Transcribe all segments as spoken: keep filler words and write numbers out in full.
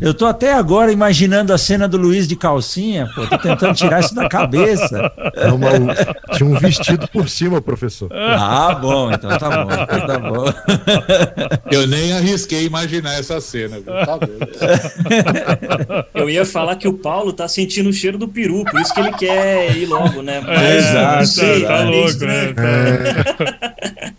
Eu tô até agora imaginando a cena do Luiz de calcinha, pô, tô tentando tirar isso da cabeça. É uma, tinha um vestido por cima, professor. Ah, bom, então tá bom, então tá bom. Eu nem arrisquei imaginar essa cena, viu? Tá vendo? Eu ia falar que o Paulo tá sentindo o cheiro do peru, por isso que ele quer ir logo, né? Mas é, exato, não sei, tá, tá louco, né? É.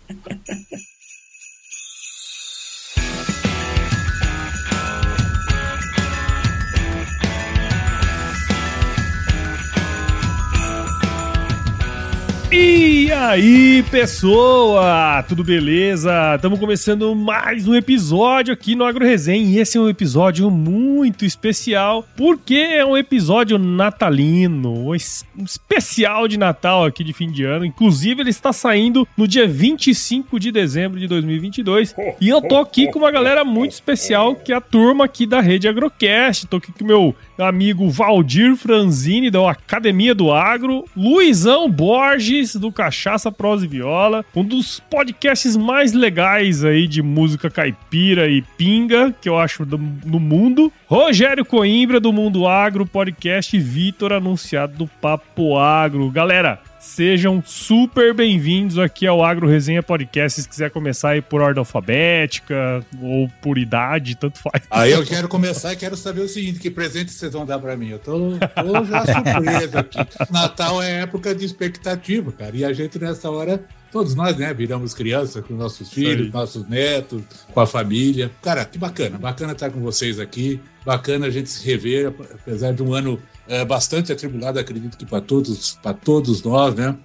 E aí, pessoal, tudo beleza? Estamos começando mais um episódio aqui no Agro Resenha, e esse é um episódio muito especial, porque é um episódio natalino, um especial de Natal aqui de fim de ano. Inclusive, ele está saindo no dia vinte e cinco de dezembro de dois mil e vinte e dois, e eu tô aqui com uma galera muito especial, que é a turma aqui da Rede AgroCast. Tô aqui com o meu amigo Valdir Franzini, da Academia do Agro, Luizão Borges, do Cachaça, Prosa e Viola, um dos podcasts mais legais aí de música caipira e pinga, que eu acho do, no mundo. Rogério Coimbra, do Mundo Agro, podcast, e Vitor Anunciado, do Papo Agro. Galera, sejam super bem-vindos aqui ao Agro Resenha Podcast. Se quiser começar aí por ordem alfabética ou por idade, tanto faz. Aí eu quero começar e quero saber o seguinte, que presente vocês vão dar pra mim? Eu tô, tô já surpreso aqui. Natal é época de expectativa, cara, e a gente nessa hora... Todos nós, né, viramos criança com nossos filhos, nossos netos, com a família. Cara, que bacana, bacana estar com vocês aqui, bacana a gente se rever, apesar de um ano é, bastante atribulado, acredito que para todos, para todos nós, né?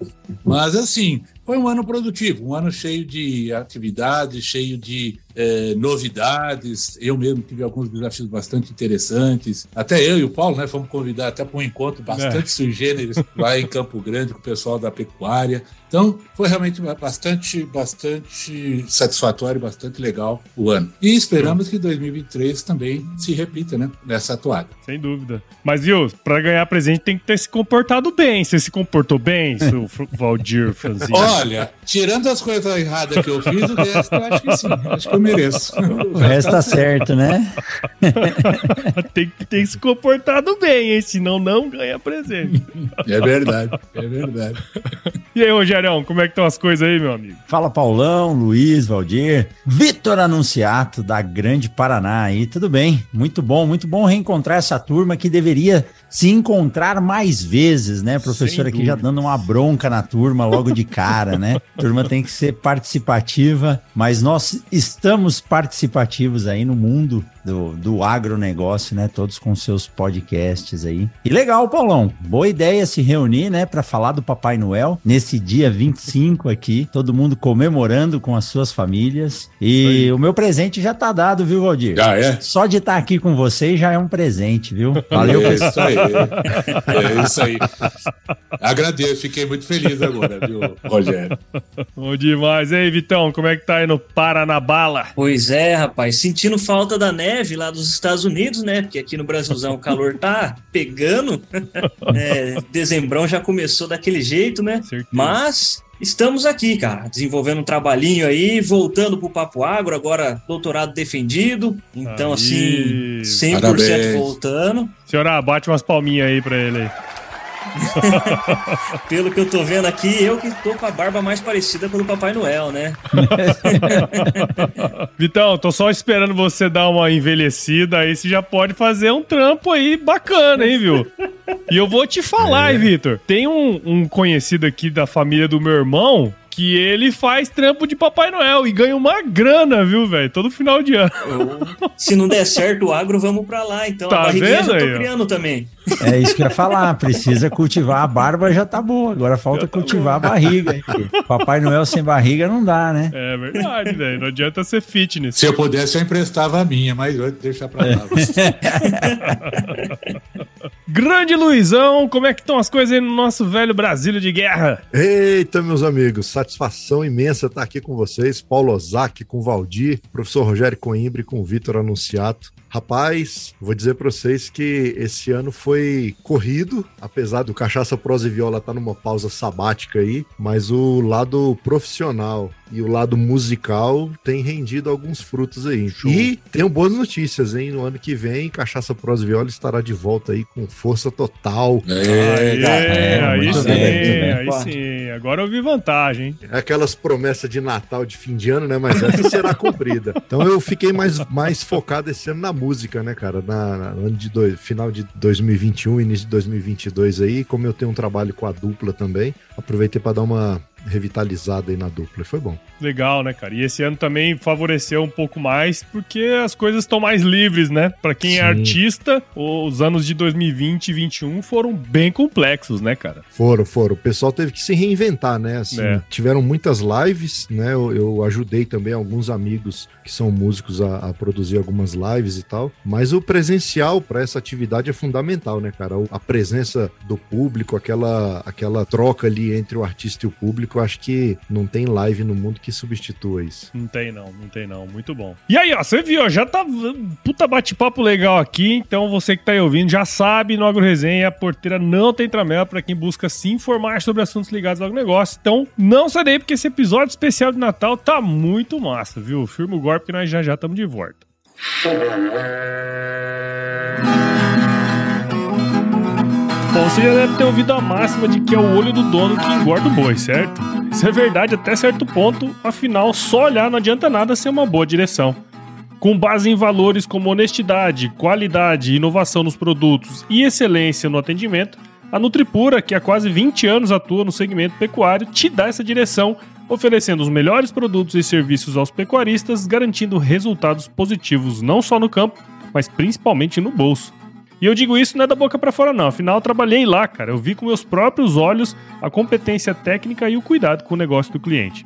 Mas, assim, foi um ano produtivo, um ano cheio de atividades, cheio de é, novidades. Eu mesmo tive alguns desafios bastante interessantes. Até eu e o Paulo, né, fomos convidados até para um encontro bastante é. sui generis lá em Campo Grande com o pessoal da pecuária. Então, foi realmente bastante, bastante satisfatório, bastante legal o ano. E esperamos que dois mil e vinte e três também se repita, né, nessa toada. Sem dúvida. Mas, viu, para ganhar presente tem que ter se comportado bem. Você se comportou bem, seu Valdir Franzini? Olha, tirando as coisas erradas que eu fiz, o resto eu acho que sim. Acho que eu mereço. O resto tá certo, né? Tem que ter se comportado bem, hein? Senão não ganha presente. É verdade, é verdade. E aí, Rogério? Como é que estão as coisas aí, meu amigo? Fala, Paulão, Luiz, Valdir, Vitor Anunciato, da Grande Paraná aí, tudo bem? Muito bom, muito bom reencontrar essa turma que deveria se encontrar mais vezes, né? Professor aqui já dando uma bronca na turma logo de cara, né? A turma tem que ser participativa, mas nós estamos participativos aí no mundo do, do agronegócio, né? Todos com seus podcasts aí. E legal, Paulão, boa ideia se reunir, né? Para falar do Papai Noel nesse dia vinte e cinco aqui, todo mundo comemorando com as suas famílias. E Oi. o meu presente já tá dado, viu, Valdir? Já é. Só de estar aqui com vocês já é um presente, viu? Valeu, é isso aí. É isso aí. Agradeço, fiquei muito feliz agora, viu, Rogério? Bom demais. E aí, Vitão, como é que tá aí no Paranabala? Pois é, rapaz, sentindo falta da neve lá dos Estados Unidos, né? Porque aqui no Brasilzão o calor tá pegando. É, dezembrão já começou daquele jeito, né? Certeza. Mas estamos aqui, cara, desenvolvendo um trabalhinho aí, voltando pro Papo Agro, agora doutorado defendido. Então, aí, assim, cem por cento parabéns. Voltando. Senhora, bate umas palminhas aí pra ele aí. Pelo que eu tô vendo aqui, eu que tô com a barba mais parecida com o Papai Noel, né? Vitão, tô só esperando você dar uma envelhecida, aí você já pode fazer um trampo aí bacana, hein, viu? E eu vou te falar, hein, Vitor? Tem um, um conhecido aqui da família do meu irmão, que ele faz trampo de Papai Noel e ganha uma grana, viu, velho? Todo final de ano. Se não der certo o agro, vamos pra lá, então. Tá, a barriguinha eu tô criando também. É isso que eu ia falar, precisa cultivar. A barba já tá boa, agora falta já cultivar tá a barriga. Hein? Papai Noel sem barriga não dá, né? É verdade, velho. Não adianta ser fitness. Se eu pudesse, eu emprestava a minha, mas eu deixar pra lá. Grande Luizão, como é que estão as coisas aí no nosso velho Brasília de guerra? Eita, meus amigos, satisfação imensa estar aqui com vocês, Paulo Ozaki, com o Valdir, professor Rogério Coimbra, com o Vitor Anunciato. Rapaz, vou dizer para vocês que esse ano foi corrido, apesar do Cachaça, Prosa e Viola estar numa pausa sabática aí, mas o lado profissional e o lado musical tem rendido alguns frutos aí. Show. E tenho boas notícias, hein? No ano que vem, Cachaça, Prosa e Viola estará de volta aí com força total. É, é, é, é, aí sim, é, aí sim. Agora eu vi vantagem, hein? Aquelas promessas de Natal, de fim de ano, né? Mas essa será cumprida. Então eu fiquei mais, mais focado esse ano na música, né, cara? Na, na ano de dois, final de dois mil e vinte e um, início de dois mil e vinte e dois aí, como eu tenho um trabalho com a dupla também, aproveitei para dar uma revitalizada aí na dupla, foi bom. Legal, né, cara? E esse ano também favoreceu um pouco mais, porque as coisas estão mais livres, né? Pra quem Sim. é artista, os anos de dois mil e vinte e vinte e um foram bem complexos, né, cara? Foram, foram. O pessoal teve que se reinventar, né? Assim, é. Tiveram muitas lives, né? Eu, eu ajudei também alguns amigos que são músicos a, a produzir algumas lives e tal, mas o presencial pra essa atividade é fundamental, né, cara? A presença do público, aquela, aquela troca ali entre o artista e o público, eu acho que não tem live no mundo que substitua isso. Não tem não, não tem não. Muito bom. E aí, ó, você viu, ó, já tá puta bate-papo legal aqui, então você que tá aí ouvindo já sabe, no Agro Resenha a porteira não tem tramela pra quem busca se informar sobre assuntos ligados ao agronegócio. Então não sai daí, porque esse episódio especial de Natal tá muito massa, viu? Firma o golpe que nós já já estamos de volta. Bom, você já deve ter ouvido a máxima de que é o olho do dono que engorda o boi, certo? Isso é verdade até certo ponto, afinal, só olhar não adianta nada sem uma boa direção. Com base em valores como honestidade, qualidade, inovação nos produtos e excelência no atendimento, a NutriPura, que há quase vinte anos atua no segmento pecuário, te dá essa direção, oferecendo os melhores produtos e serviços aos pecuaristas, garantindo resultados positivos não só no campo, mas principalmente no bolso. E eu digo isso não é da boca pra fora não, afinal eu trabalhei lá, cara, eu vi com meus próprios olhos a competência técnica e o cuidado com o negócio do cliente.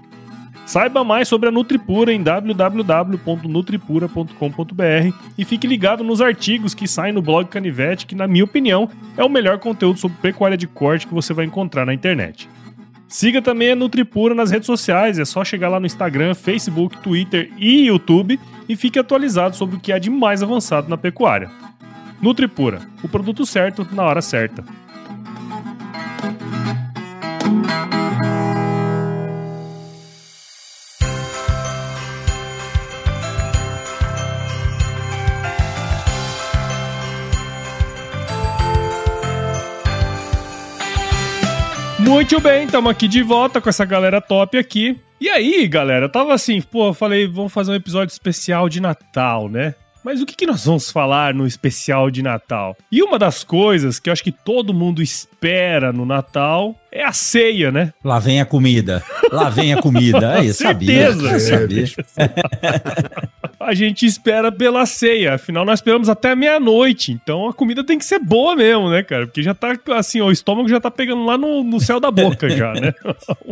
Saiba mais sobre a NutriPura em w w w ponto nutripura ponto com ponto b r e fique ligado nos artigos que saem no blog Canivete, que na minha opinião é o melhor conteúdo sobre pecuária de corte que você vai encontrar na internet. Siga também a NutriPura nas redes sociais, é só chegar lá no Instagram, Facebook, Twitter e YouTube e fique atualizado sobre o que há de mais avançado na pecuária. NutriPura, o produto certo na hora certa. Muito bem, estamos aqui de volta com essa galera top aqui. E aí, galera, tava assim, pô, eu falei, vamos fazer um episódio especial de Natal, né? Mas o que, que nós vamos falar no especial de Natal? E uma das coisas que eu acho que todo mundo espera no Natal é a ceia, né? Lá vem a comida. Lá vem a comida. Aí, sabia. Certeza. Sabia. A gente espera pela ceia. Afinal, nós esperamos até meia-noite. Então, a comida tem que ser boa mesmo, né, cara? Porque já tá, assim, o estômago já tá pegando lá no, no céu da boca já, né?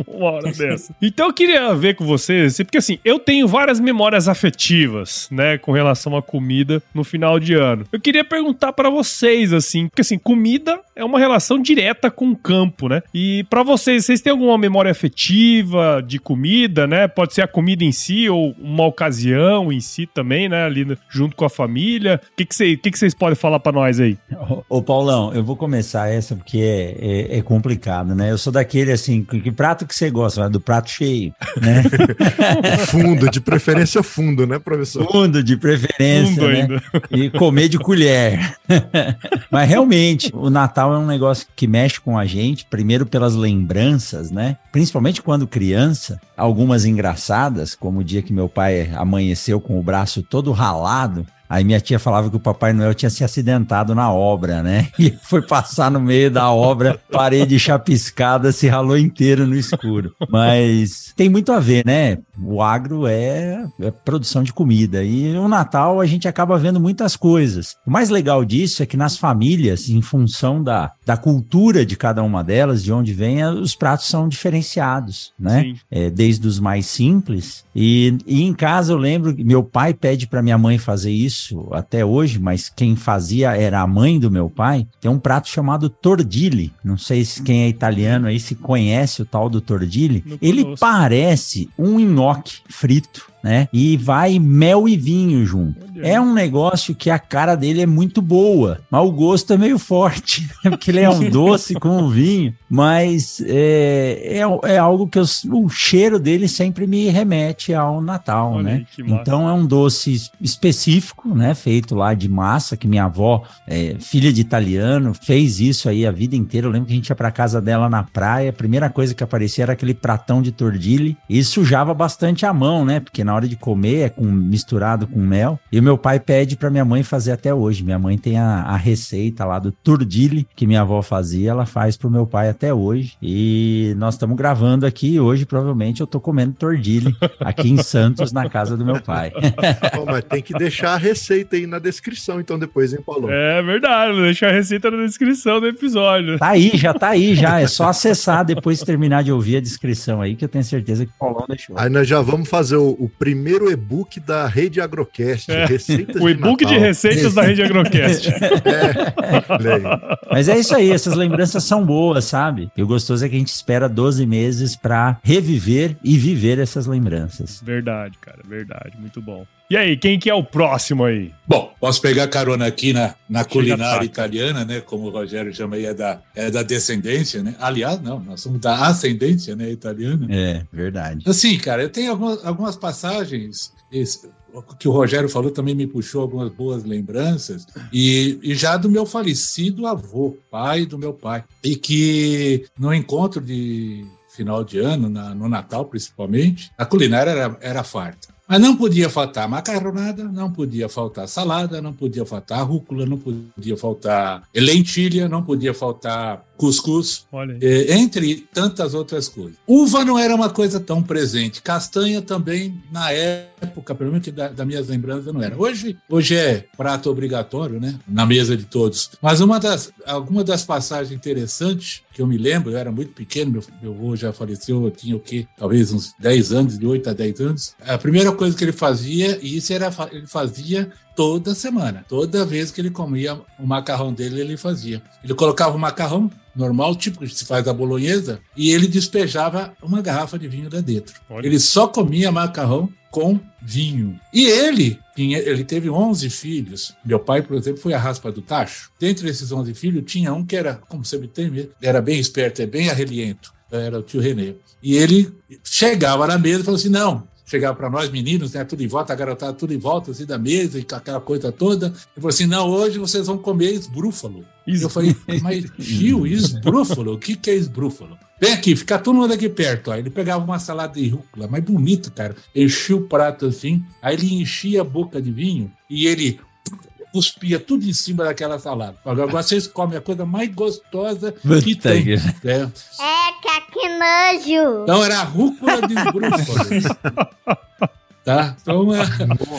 Uma hora dessa. Então, eu queria ver com vocês, porque, assim, eu tenho várias memórias afetivas, né, com relação à comida no final de ano. Eu queria perguntar pra vocês, assim, porque, assim, comida é uma relação direta com o campo, né? E pra vocês, vocês têm alguma memória afetiva de comida, né? Pode ser a comida em si ou uma ocasião em si também, né, ali junto com a família. O que que vocês que que podem falar pra nós aí? Ô, ô Paulão, eu vou começar essa porque é, é, é complicado, né? Eu sou daquele assim, que, que prato que você gosta, né? Do prato cheio, né? Fundo, de preferência fundo, né, professor? Fundo, de preferência, fundo, né? Ainda. E comer de colher. Mas realmente, o Natal é um negócio que mexe com a gente, primeiro pelas lembranças, né? Principalmente quando criança, algumas engraçadas, como o dia que meu pai amanheceu com o braço todo ralado. Aí minha tia falava que o Papai Noel tinha se acidentado na obra, né? E foi passar no meio da obra, parede chapiscada, se ralou inteiro no escuro. Mas tem muito a ver, né? O agro é, é produção de comida. E no Natal a gente acaba vendo muitas coisas. O mais legal disso é que nas famílias, em função da, da cultura de cada uma delas, de onde vem, os pratos são diferenciados, né? É, desde os mais simples. E, e em casa eu lembro que meu pai pede para minha mãe fazer isso, Isso, até hoje, mas quem fazia era a mãe do meu pai. Tem um prato chamado tordilli. Não sei se quem é italiano aí se conhece o tal do tordilli. Ele parece um nhoque frito, né? E vai mel e vinho junto. É um negócio que a cara dele é muito boa, mas o gosto é meio forte, né? Porque ele é um doce com um vinho, mas é, é, é algo que eu, o cheiro dele sempre me remete ao Natal, olha, né? Então é um doce específico, né? Feito lá de massa, que minha avó, é, filha de italiano, fez isso aí a vida inteira. Eu lembro que a gente ia pra casa dela na praia, a primeira coisa que aparecia era aquele pratão de tordilho e sujava bastante a mão, né? Porque na hora de comer é com, misturado com mel. E meu pai pede pra minha mãe fazer até hoje. Minha mãe tem a, a receita lá do turdilho que minha avó fazia, ela faz pro meu pai até hoje. E nós estamos gravando aqui hoje, provavelmente eu tô comendo tordilho aqui em Santos, na casa do meu pai. Pô, mas tem que deixar a receita aí na descrição, então, depois, hein, Paulo? É verdade, deixar a receita na descrição do episódio. Tá aí, já tá aí, já. É só acessar depois de terminar de ouvir a descrição aí, que eu tenho certeza que o Paulão deixou. Aí nós já vamos fazer o, o primeiro e-book da Rede AgroCast, é. Receitas o e-book de, de receitas da Rede AgroCast. É. Mas é isso aí, essas lembranças são boas, sabe? E o gostoso é que a gente espera doze meses para reviver e viver essas lembranças. Verdade, cara, verdade, muito bom. E aí, quem que é o próximo aí? Bom, posso pegar carona aqui na, na culinária italiana, né? Como o Rogério chama aí, é da, é da descendência, né? Aliás, não, nós somos da ascendência, né, italiana. É, verdade. Assim, cara, eu tenho algumas, algumas passagens... Esse, o que o Rogério falou também me puxou algumas boas lembranças, e, e já do meu falecido avô, pai do meu pai, e que no encontro de final de ano, na, no Natal principalmente, a culinária era, era farta. Mas não podia faltar macarronada, não podia faltar salada, não podia faltar rúcula, não podia faltar lentilha, não podia faltar cuscuz, eh, entre tantas outras coisas. Uva não era uma coisa tão presente, castanha também na época, pelo menos da, da minhas lembranças, não era. Hoje, hoje é prato obrigatório, né, na mesa de todos. Mas uma das, alguma das passagens interessantes que eu me lembro, eu era muito pequeno, meu, meu avô já faleceu, eu tinha o quê? Talvez uns dez anos, de oito a dez anos. A primeira coisa que ele fazia, e isso era, ele fazia toda semana, toda vez que ele comia o macarrão dele, ele fazia. Ele colocava o macarrão normal, tipo que se faz a bolonhesa, e ele despejava uma garrafa de vinho lá dentro. Olha. Ele só comia macarrão com vinho. E ele, ele teve onze filhos. Meu pai, por exemplo, foi a raspa do tacho. Dentre esses onze filhos, tinha um que era, como sempre tem, era bem esperto, é bem arreliento. Era o tio Renê. E ele chegava na mesa e falava assim, não... Chegava para nós, meninos, né? Tudo em volta, a garotada tudo em volta, assim, da mesa, e aquela coisa toda. Ele falou assim, não, hoje vocês vão comer esbrúfalo. Isso. Eu falei, mas Gil, esbrúfalo? O que, que é esbrúfalo? Vem aqui, fica todo mundo aqui perto. Ó. Ele pegava uma salada de rúcula, mas bonito, cara. Enchia o prato assim, aí ele enchia a boca de vinho e ele... cuspia tudo em cima daquela salada. Agora vocês comem a coisa mais gostosa que tem. É, é que nojo! Então era a rúcula de brúfalo. Tá? Então,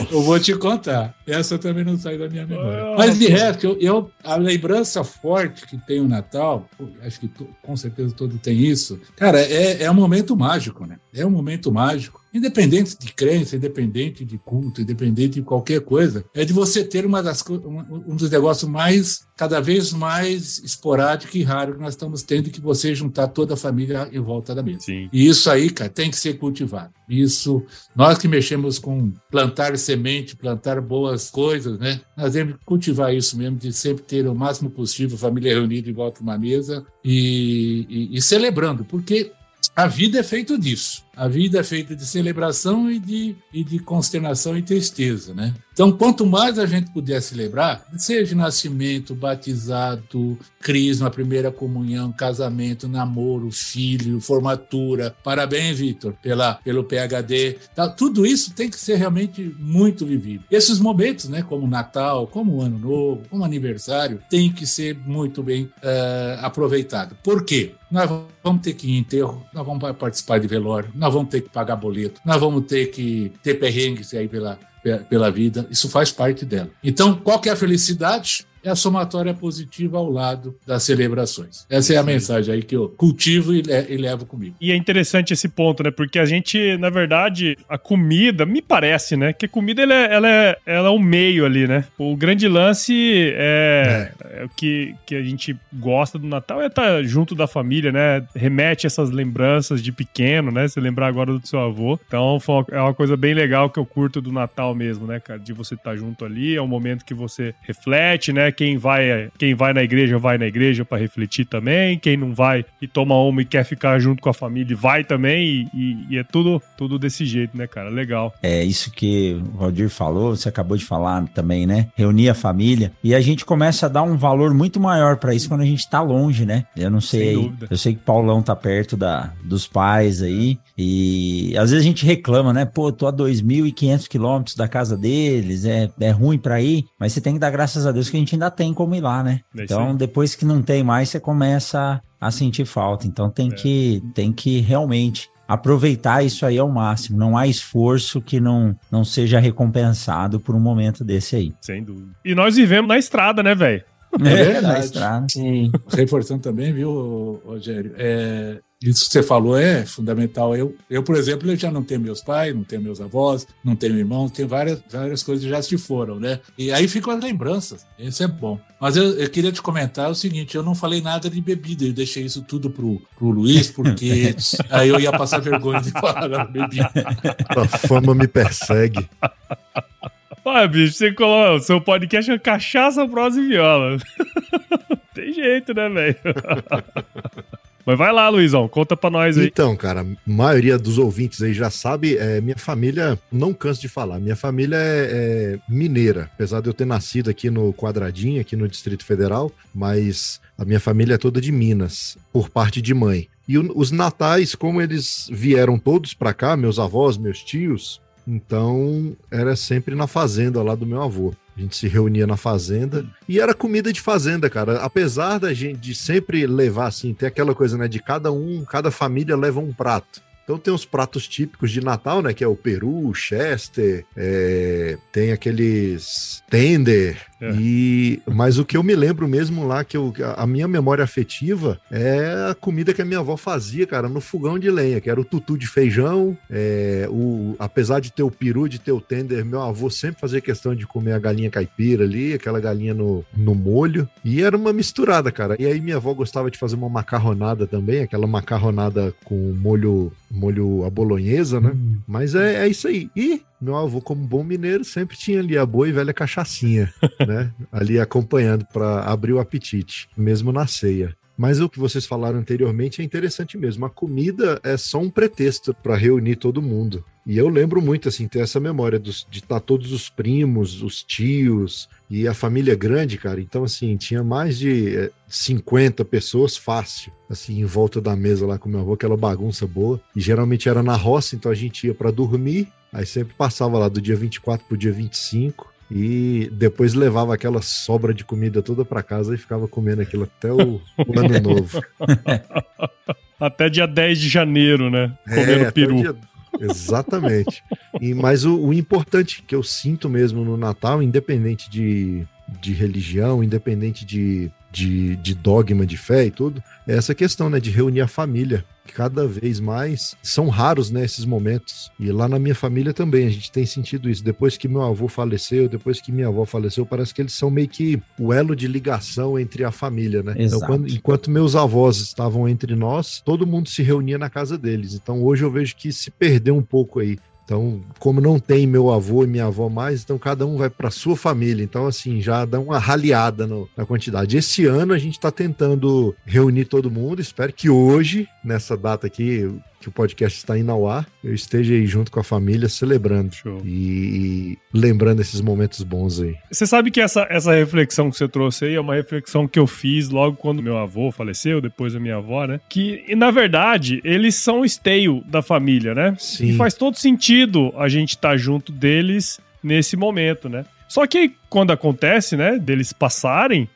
eu vou te contar. Essa também não sai da minha memória. Mas de resto, eu, eu, a lembrança forte que tem o Natal, acho que tu, com certeza todo tem isso, cara, é, é um momento mágico, né? É um momento mágico. Independente de crença, independente de culto, independente de qualquer coisa, é de você ter uma das, um, um dos negócios mais, cada vez mais esporádico e raro que nós estamos tendo, que você juntar toda a família em volta da mesa. Sim. E isso aí, cara, tem que ser cultivado. Isso, nós que mexemos com plantar semente, plantar boas coisas, né? Nós temos que cultivar isso mesmo, de sempre ter o máximo possível a família reunida em volta de uma mesa e, e, e celebrando, porque... A vida é feita disso. A vida é feita de celebração e de, e de consternação e tristeza, né? Então, quanto mais a gente puder celebrar, seja nascimento, batizado, crisma, primeira comunhão, casamento, namoro, filho, formatura, parabéns, Vitor, pela, pelo P H D, tá? Tudo isso tem que ser realmente muito vivido. Esses momentos, né, como Natal, como Ano Novo, como aniversário, tem que ser muito bem uh, aproveitado. Por quê? Nós vamos ter que ir em enterro, nós vamos participar de velório, nós vamos ter que pagar boleto, nós vamos ter que ter perrengues aí pela, pela vida. Isso faz parte dela. Então, qual que é a felicidade? e a somatória positiva ao lado das celebrações. Essa é a mensagem aí que eu cultivo e, le- e levo comigo. E é interessante esse ponto, né? Porque a gente, na verdade, a comida, me parece, né? Que a comida, ela é, ela é, ela é um meio ali, né? O grande lance é, é. é o que, que a gente gosta do Natal é estar junto da família, né? Remete essas lembranças de pequeno, né? Se lembrar agora do seu avô. Então, foi uma, é uma coisa bem legal que eu curto do Natal mesmo, né, cara? De você estar junto ali, é um momento que você reflete, né? Quem vai, quem vai na igreja, vai na igreja para refletir também. Quem não vai e toma uma e quer ficar junto com a família, vai também. E, e, e é tudo, tudo desse jeito, né, cara? Legal. É isso que o Valdir falou, você acabou de falar também, né? Reunir a família. E a gente começa a dar um valor muito maior para isso quando a gente tá longe, né? Eu não sei. Sem dúvida. Eu sei que Paulão tá perto da, dos pais aí. E às vezes a gente reclama, né? Pô, tô a dois mil e quinhentos quilômetros da casa deles, é, é ruim pra ir. Mas você tem que dar graças a Deus que a gente ainda tem como ir lá, né? É, então, sim. Depois que não tem mais, você começa a sentir falta. Então, tem, é. que, tem que realmente aproveitar isso aí ao máximo. Não há esforço que não, não seja recompensado por um momento desse aí. Sem dúvida. E nós vivemos na estrada, né, velho? É, é na estrada. Sim. Reforçando também, viu, Rogério? É... Isso que você falou é fundamental. Eu, eu, por exemplo, eu já não tenho meus pais, não tenho meus avós, não tenho irmãos, tenho várias, várias coisas que já se foram, né? E aí ficam as lembranças, isso é bom. Mas eu, eu queria te comentar o seguinte, eu não falei nada de bebida, eu deixei isso tudo pro, pro Luiz, porque aí eu ia passar vergonha de falar da bebida. A fama me persegue. Olha, bicho, você coloca o seu podcast é Cachaça, Prosa e Viola. Tem jeito, né, velho? Mas vai lá, Luizão, conta pra nós aí. Então, cara, a maioria dos ouvintes aí já sabe, é, minha família, não canso de falar, minha família é, é mineira, apesar de eu ter nascido aqui no Quadradinho, aqui no Distrito Federal, mas a minha família é toda de Minas, por parte de mãe. E o, os natais, como eles vieram todos pra cá, meus avós, meus tios, então era sempre na fazenda lá do meu avô. A gente se reunia na fazenda e era comida de fazenda, cara. Apesar da gente de sempre levar, assim, tem aquela coisa, né, de cada um, cada família leva um prato. Então tem os pratos típicos de Natal, né, que é o peru, o chester, é, tem aqueles tender. É. E, mas o que eu me lembro mesmo lá, que eu, a minha memória afetiva é a comida que a minha avó fazia, cara, no fogão de lenha, que era o tutu de feijão, é, o, apesar de ter o peru, de ter o tender, meu avô sempre fazia questão de comer a galinha caipira ali, aquela galinha no, no molho, e era uma misturada, cara. E aí minha avó gostava de fazer uma macarronada também, aquela macarronada com molho, molho à bolonhesa, né? Hum. Mas é, é isso aí. E meu avô, como bom mineiro, sempre tinha ali a boa e velha cachaçinha, né? Ali acompanhando para abrir o apetite, mesmo na ceia. Mas o que vocês falaram anteriormente é interessante mesmo. A comida é só um pretexto para reunir todo mundo. E eu lembro muito, assim, ter essa memória dos, de estar todos os primos, os tios e a família grande, cara. Então, assim, tinha mais de cinquenta pessoas fácil, assim, em volta da mesa lá com meu avô, aquela bagunça boa. E geralmente era na roça, então a gente ia para dormir. Aí sempre passava lá do dia vinte e quatro pro dia vinte e cinco. E depois levava aquela sobra de comida toda pra casa e ficava comendo aquilo até o, o ano novo. Até dia dez de janeiro, né? Comendo é, peru. Até o dia... Exatamente. E, mas o, o importante que eu sinto mesmo no Natal, independente de, de religião, independente de, de, de dogma, de fé e tudo, é essa questão, né, de reunir a família. Cada vez mais são raros, né, esses momentos. E lá na minha família também a gente tem sentido isso. Depois que meu avô faleceu, depois que minha avó faleceu, parece que eles são meio que o elo de ligação entre a família, né? Exato. Então, quando, enquanto meus avós estavam entre nós, todo mundo se reunia na casa deles. Então hoje eu vejo que se perdeu um pouco aí. Então, como não tem meu avô e minha avó mais, então cada um vai para sua família. Então, assim, já dá uma raleada no, na quantidade. Esse ano a gente está tentando reunir todo mundo. Espero que hoje, nessa data aqui, que o podcast está indo ao ar, eu esteja aí junto com a família celebrando. Show. E lembrando esses momentos bons aí. Você sabe que essa, essa reflexão que você trouxe aí é uma reflexão que eu fiz logo quando meu avô faleceu, depois da minha avó, né? Que, na verdade, eles são o esteio da família, né? Sim. E faz todo sentido a gente estar tá junto deles nesse momento, né? Só que quando acontece, né, deles passarem,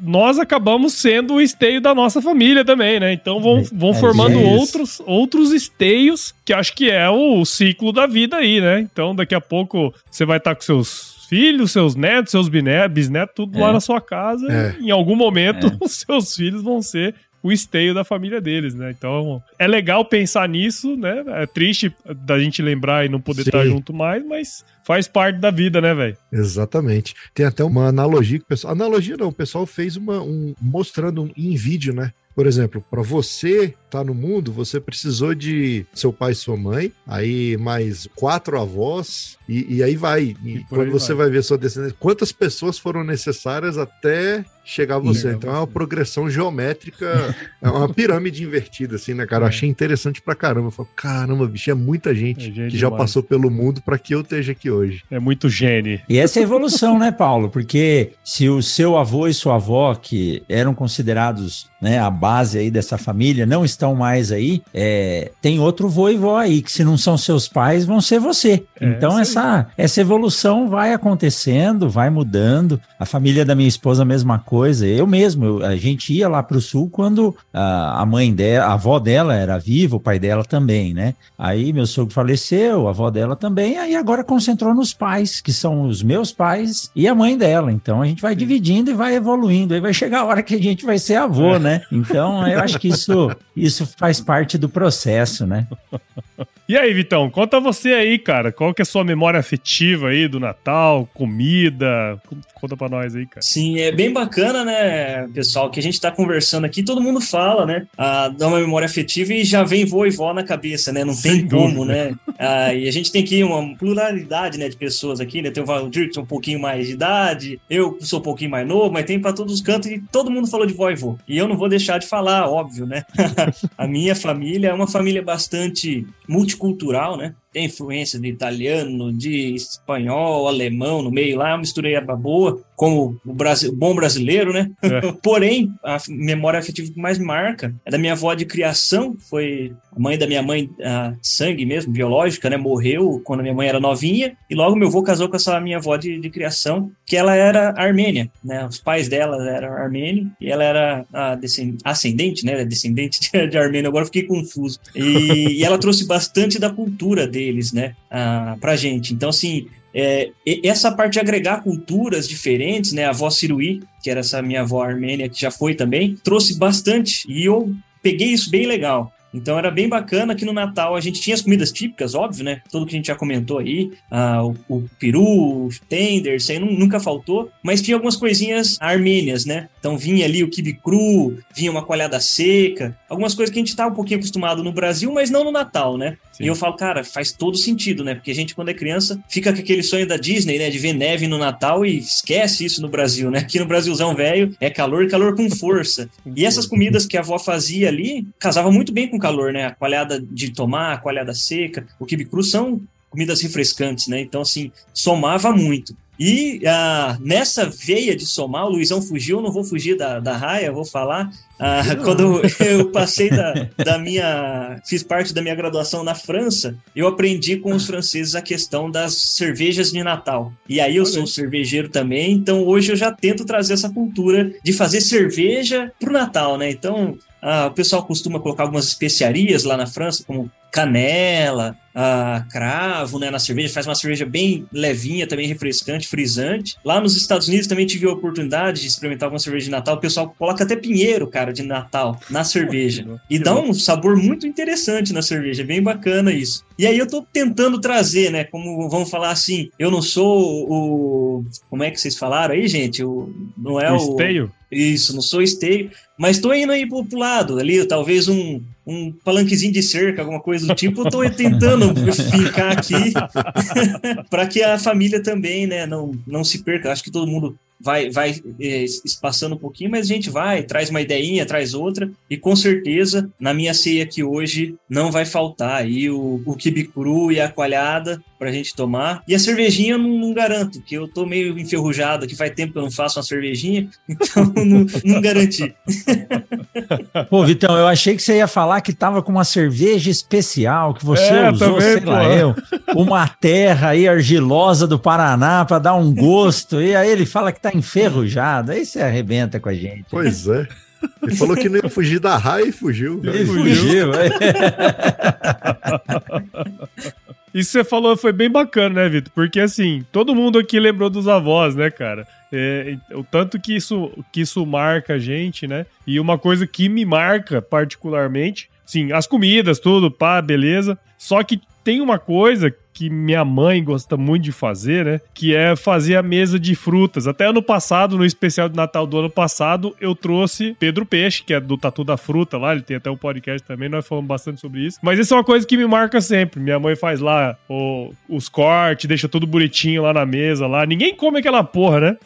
nós acabamos sendo o esteio da nossa família também, né? Então vão, vão é, formando é outros, outros esteios, que acho que é o, o ciclo da vida aí, né? Então daqui a pouco você vai estar com seus filhos, seus netos, seus bisnetos, tudo é. lá na sua casa. É. E em algum momento é. os seus filhos vão ser o esteio da família deles, né? Então é legal pensar nisso, né? É triste da gente lembrar e não poder Sim. estar junto mais, mas faz parte da vida, né, velho? Exatamente. Tem até uma analogia que o pessoal... Analogia não, o pessoal fez uma... Um, mostrando um, em vídeo, né? Por exemplo, para você estar no mundo, você precisou de seu pai e sua mãe, aí mais quatro avós, e, e aí vai. E, e quando aí você vai. vai ver sua descendência, quantas pessoas foram necessárias até chegar a você. Legal. Então é uma progressão geométrica, é uma pirâmide invertida, assim, né, cara? Eu achei interessante pra caramba. Eu falo, caramba, bicho, é muita gente, é gente que já demais. passou pelo mundo para que eu esteja aqui hoje. É muito gênio. E essa é a evolução, né, Paulo? Porque se o seu avô e sua avó, que eram considerados, né, a base aí dessa família, não estão mais aí, é, tem outro vô e vó aí, que se não são seus pais, vão ser você. É, então essa, essa evolução vai acontecendo, vai mudando. A família da minha esposa, a mesma coisa. Eu mesmo, eu, a gente ia lá pro sul quando a, a mãe dela, a avó dela era viva, o pai dela também, né? Aí meu sogro faleceu, a avó dela também, aí agora concentrou nos pais, que são os meus pais e a mãe dela. Então a gente vai dividindo e vai evoluindo, aí vai chegar a hora que a gente vai ser avô, é. né? Então eu acho que isso, isso faz parte do processo, né? E aí, Vitão, conta você aí, cara, qual que é a sua memória afetiva aí do Natal, comida, conta pra nós aí, cara. Sim, é bem bacana, né, pessoal, que a gente tá conversando aqui, todo mundo fala, né, ah, dá uma memória afetiva e já vem vô e vó na cabeça, né, não tem Sem como, dúvida. né, ah, e a gente tem aqui uma pluralidade, né, de pessoas aqui, né, tem o Valdir que tem um pouquinho mais de idade, eu sou um pouquinho mais novo, mas tem pra todos os cantos e todo mundo falou de vô e vô, e eu não vou deixar de falar, óbvio, né, a minha família é uma família bastante multicultural, cultural, né? Tem influência de italiano, de espanhol, alemão no meio lá, misturei a baboa, como o Brasil, bom brasileiro, né? É. Porém, a memória afetiva que mais marca é da minha avó de criação, foi a mãe da minha mãe, a sangue mesmo, biológica, né? Morreu quando a minha mãe era novinha, e logo meu avô casou com essa minha avó de, de criação, que ela era armênia, né? Os pais dela eram armênios, e ela era a descend... ascendente, né? Descendente de, de armênio, agora fiquei confuso. E, e ela trouxe bastante da cultura dele, deles, né, ah, pra gente. Então, assim, é, essa parte de agregar culturas diferentes, né, a avó Ciruí, que era essa minha avó armênia, que já foi também, trouxe bastante, e eu peguei isso bem legal. Então era bem bacana que no Natal a gente tinha as comidas típicas, óbvio, né? Tudo que a gente já comentou aí, ah, o, o peru, o tender, isso aí nunca faltou, mas tinha algumas coisinhas armênias, né? Então vinha ali o quibe cru, vinha uma coalhada seca, algumas coisas que a gente tá um pouquinho acostumado no Brasil, mas não no Natal, né? Sim. E eu falo, cara, faz todo sentido, né? Porque a gente, quando é criança, fica com aquele sonho da Disney, né? De ver neve no Natal e esquece isso no Brasil, né? Aqui no Brasilzão velho é calor e calor com força. E essas comidas que a avó fazia ali, casava muito bem com calor, né? A coalhada de tomar, a coalhada seca, o quibe cru são comidas refrescantes, né? Então, assim, somava muito. E ah, nessa veia de somar, o Luizão fugiu, não vou fugir da, da raia, vou falar. Ah, quando eu, eu passei da, da minha... Fiz parte da minha graduação na França, eu aprendi com os franceses a questão das cervejas de Natal. E aí eu sou cervejeiro também, então hoje eu já tento trazer essa cultura de fazer cerveja pro Natal, né? Então... Ah, o pessoal costuma colocar algumas especiarias lá na França, como canela, ah, cravo, né, na cerveja. Faz uma cerveja bem levinha, também refrescante, frisante. Lá nos Estados Unidos também tive a oportunidade de experimentar alguma cerveja de Natal. O pessoal coloca até pinheiro, cara, de Natal na cerveja. E dá um sabor muito interessante na cerveja, é bem bacana isso. E aí eu tô tentando trazer, né, como vamos falar assim, eu não sou o... Como é que vocês falaram aí, gente? O, não é o... o... esteio? Isso, não sou esteio, mas estou indo aí pro, pro lado ali, talvez um, um palanquezinho de cerca, alguma coisa do tipo, eu tô tentando ficar aqui para que a família também, né, não, não se perca. Acho que todo mundo vai, vai é, espaçando um pouquinho, mas a gente vai, traz uma ideinha, traz outra, e com certeza, na minha ceia aqui hoje, não vai faltar aí o, o quibe cru e a coalhada pra gente tomar, e a cervejinha eu não, não garanto, porque eu tô meio enferrujado aqui, faz tempo que eu não faço uma cervejinha, então não, não garanti. Pô, Vitão, eu achei que você ia falar que tava com uma cerveja especial, que você é, usou, também, sei pô. lá eu, uma terra aí argilosa do Paraná pra dar um gosto, e aí ele fala que tá tá enferrujado, aí você arrebenta com a gente. Pois é. Ele falou que não ia fugir da raia e fugiu. Ele fugiu. Isso que você falou foi bem bacana, né, Vitor? Porque, assim, todo mundo aqui lembrou dos avós, né, cara? É, o tanto que isso, que isso marca a gente, né? E uma coisa que me marca particularmente, sim, as comidas, tudo, pá, beleza. Só que tem uma coisa que minha mãe gosta muito de fazer, né? Que é fazer a mesa de frutas. Até ano passado, no especial de Natal do ano passado, eu trouxe Pedro Peixe, que é do Tatu da Fruta lá, ele tem até um podcast também, nós falamos bastante sobre isso. Mas essa é uma coisa que me marca sempre. Minha mãe faz lá o, os cortes, deixa tudo bonitinho lá na mesa, lá. Ninguém come aquela porra, né?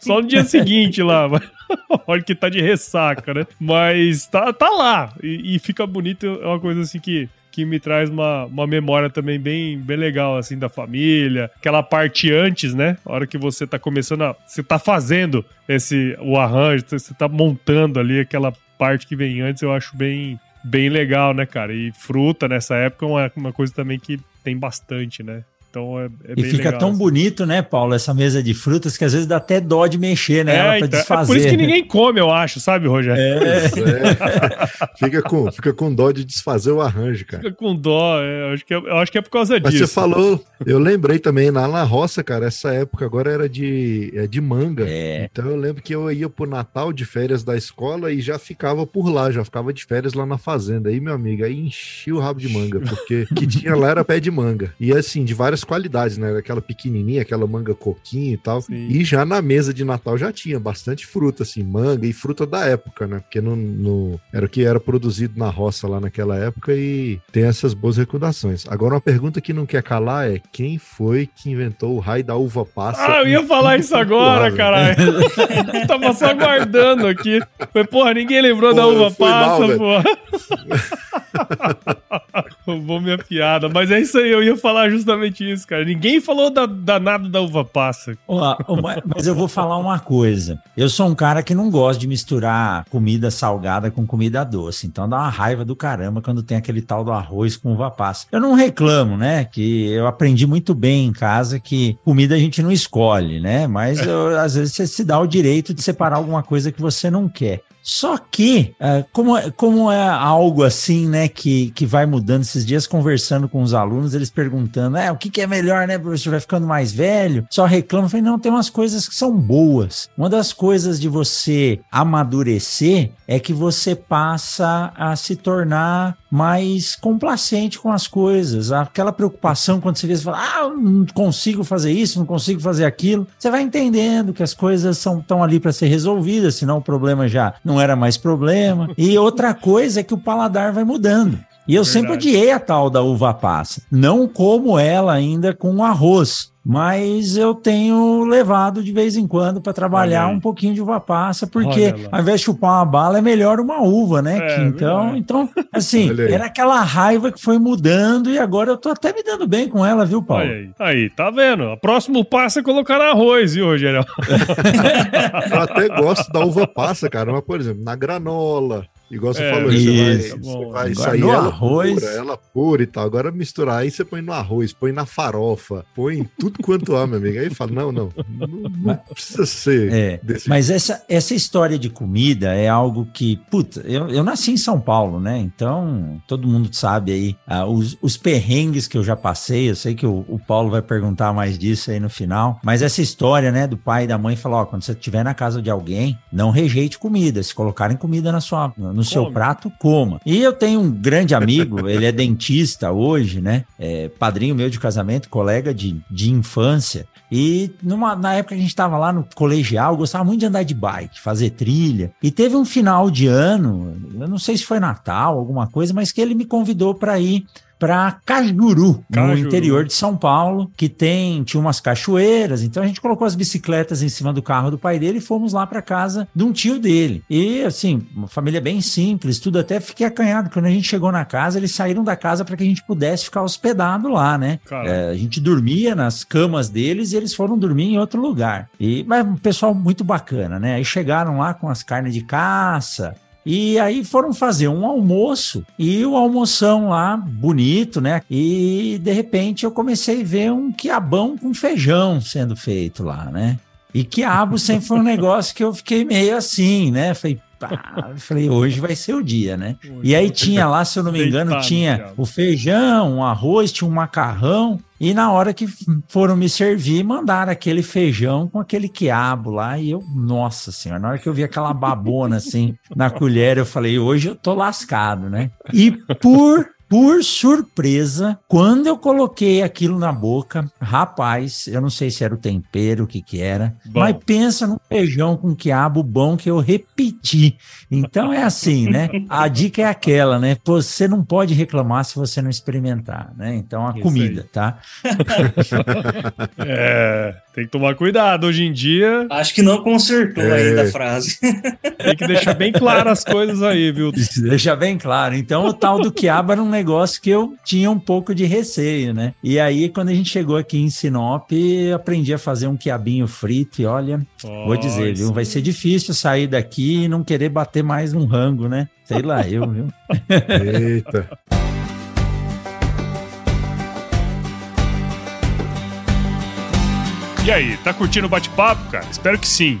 Só no dia seguinte lá, mas... Olha que tá de ressaca, né? Mas tá, tá lá e, e fica bonito, é uma coisa assim que... que me traz uma, uma memória também bem, bem legal, assim, da família. Aquela parte antes, né? A hora que você tá começando a... Você tá fazendo esse, o arranjo, você tá montando ali aquela parte que vem antes, eu acho bem, bem legal, né, cara? E fruta, nessa época, é uma, uma coisa também que tem bastante, né? Então é, é bem e fica legal, tão assim. Bonito, né, Paulo, essa mesa de frutas, que às vezes dá até dó de mexer, né? É, ela pra então, desfazer. É por isso que ninguém come, eu acho, sabe, Rogério? É. é. Fica, com, fica com dó de desfazer o arranjo, cara. Fica com dó, é, eu, acho que é, eu acho que é por causa Mas disso. Mas você falou, eu lembrei também, lá na roça, cara, essa época agora era de, é de manga. É. Então eu lembro que eu ia pro Natal de férias da escola e já ficava por lá, já ficava de férias lá na fazenda. Aí, meu amigo, aí enchi o rabo de manga, porque o que tinha lá era pé de manga. E assim, de várias qualidades, né? Aquela pequenininha, aquela manga coquinha e tal. Sim. E já na mesa de Natal já tinha bastante fruta, assim, manga e fruta da época, né? Porque no, no... era o que era produzido na roça lá naquela época e tem essas boas recordações. Agora, uma pergunta que não quer calar é quem foi que inventou o raio da uva passa? Ah, eu ia falar isso agora, caralho. Eu tava só aguardando aqui. Foi, porra, ninguém lembrou porra, da uva passa, mal, porra. Roubou minha piada. Mas é isso aí, eu ia falar justamente isso, cara. Ninguém falou da, danado da uva passa. Olá, mas eu vou falar uma coisa. Eu sou um cara que não gosta de misturar comida salgada com comida doce. Então dá uma raiva do caramba quando tem aquele tal do arroz com uva passa. Eu não reclamo, né? Que eu aprendi muito bem em casa que comida a gente não escolhe, né? Mas eu, às vezes você se dá o direito de separar alguma coisa que você não quer. Só que, como, como é algo assim, né, que, que vai mudando esses dias, conversando com os alunos, eles perguntando, é, o que, que é melhor, né, professor, vai ficando mais velho? Só reclama, eu falei, não, tem umas coisas que são boas. Uma das coisas de você amadurecer é que você passa a se tornar mais complacente com as coisas. Aquela preocupação quando você vê, você fala, ah, não consigo fazer isso, não consigo fazer aquilo. Você vai entendendo que as coisas estão ali para ser resolvidas, senão o problema já não não era mais problema. E outra coisa é que o paladar vai mudando. E eu Verdade. sempre odiei a tal da uva passa. Não como ela ainda com arroz, mas eu tenho levado de vez em quando para trabalhar um pouquinho de uva passa, porque ao invés de chupar uma bala, é melhor uma uva, né? É, então, é. então, assim, era aquela raiva que foi mudando e agora eu tô até me dando bem com ela, viu, Paulo? Aí, aí tá vendo? O próximo passo é colocar arroz, viu, Rogério? Eu até gosto da uva passa, cara, mas, por exemplo, na granola... Igual você é, falou, isso, você vai, tá você vai sair no ela arroz. Pura, ela pura e tal. Agora misturar aí, você põe no arroz, põe na farofa, põe em tudo quanto há, meu amigo. Aí fala, não, não, não, não precisa ser. É, desse mas jeito. Essa, essa história de comida é algo que, puta, eu, eu nasci em São Paulo, né? Então, todo mundo sabe aí ah, os, os perrengues que eu já passei. Eu sei que o, o Paulo vai perguntar mais disso aí no final. Mas essa história, né, do pai e da mãe falar, ó, quando você estiver na casa de alguém, não rejeite comida. Se colocarem comida na sua... no seu Come. prato, coma. E eu tenho um grande amigo, ele é dentista hoje, né? É padrinho meu de casamento, colega de, de infância. E numa, na época que a gente estava lá no colegial, eu gostava muito de andar de bike, fazer trilha. E teve um final de ano, eu não sei se foi Natal, alguma coisa, mas que ele me convidou para ir para Cajuru, Cajuru, no interior de São Paulo, que tem tinha umas cachoeiras, então a gente colocou as bicicletas em cima do carro do pai dele e fomos lá para casa de um tio dele. E, assim, uma família bem simples, tudo, até fiquei acanhado, quando a gente chegou na casa, eles saíram da casa para que a gente pudesse ficar hospedado lá, né? É, a gente dormia nas camas deles e eles foram dormir em outro lugar. E, mas um pessoal muito bacana, né? Aí chegaram lá com as carnes de caça... E aí foram fazer um almoço e o almoção lá, bonito, né? E de repente eu comecei a ver um quiabão com feijão sendo feito lá, né? E quiabo sempre foi um negócio que eu fiquei meio assim, né? Falei, pá, falei, hoje vai ser o dia, né? E aí tinha lá, se eu não me engano, tinha o feijão, o arroz, tinha um macarrão. E na hora que foram me servir, mandaram aquele feijão com aquele quiabo lá. E eu, nossa senhora, na hora que eu vi aquela babona assim na colher, eu falei, hoje eu tô lascado, né? E por... Por surpresa, quando eu coloquei aquilo na boca, rapaz, eu não sei se era o tempero, o que que era, bom. Mas pensa num feijão com quiabo bom que eu repeti. Então é assim, né? A dica é aquela, né? Você não pode reclamar se você não experimentar, né? Então a Isso comida, aí. Tá? É, tem que tomar cuidado hoje em dia. Acho que não consertou é. ainda a frase. Tem que deixar bem claro as coisas aí, viu? Deixar bem claro. Então o tal do quiabo era um negócio que eu tinha um pouco de receio, né? E aí, quando a gente chegou aqui em Sinop, aprendi a fazer um quiabinho frito e olha, oh, vou dizer, viu? Vai ser difícil sair daqui e não querer bater mais um rango, né? Sei lá, eu, viu? Eita! E aí, tá curtindo o bate-papo, cara? Espero que sim.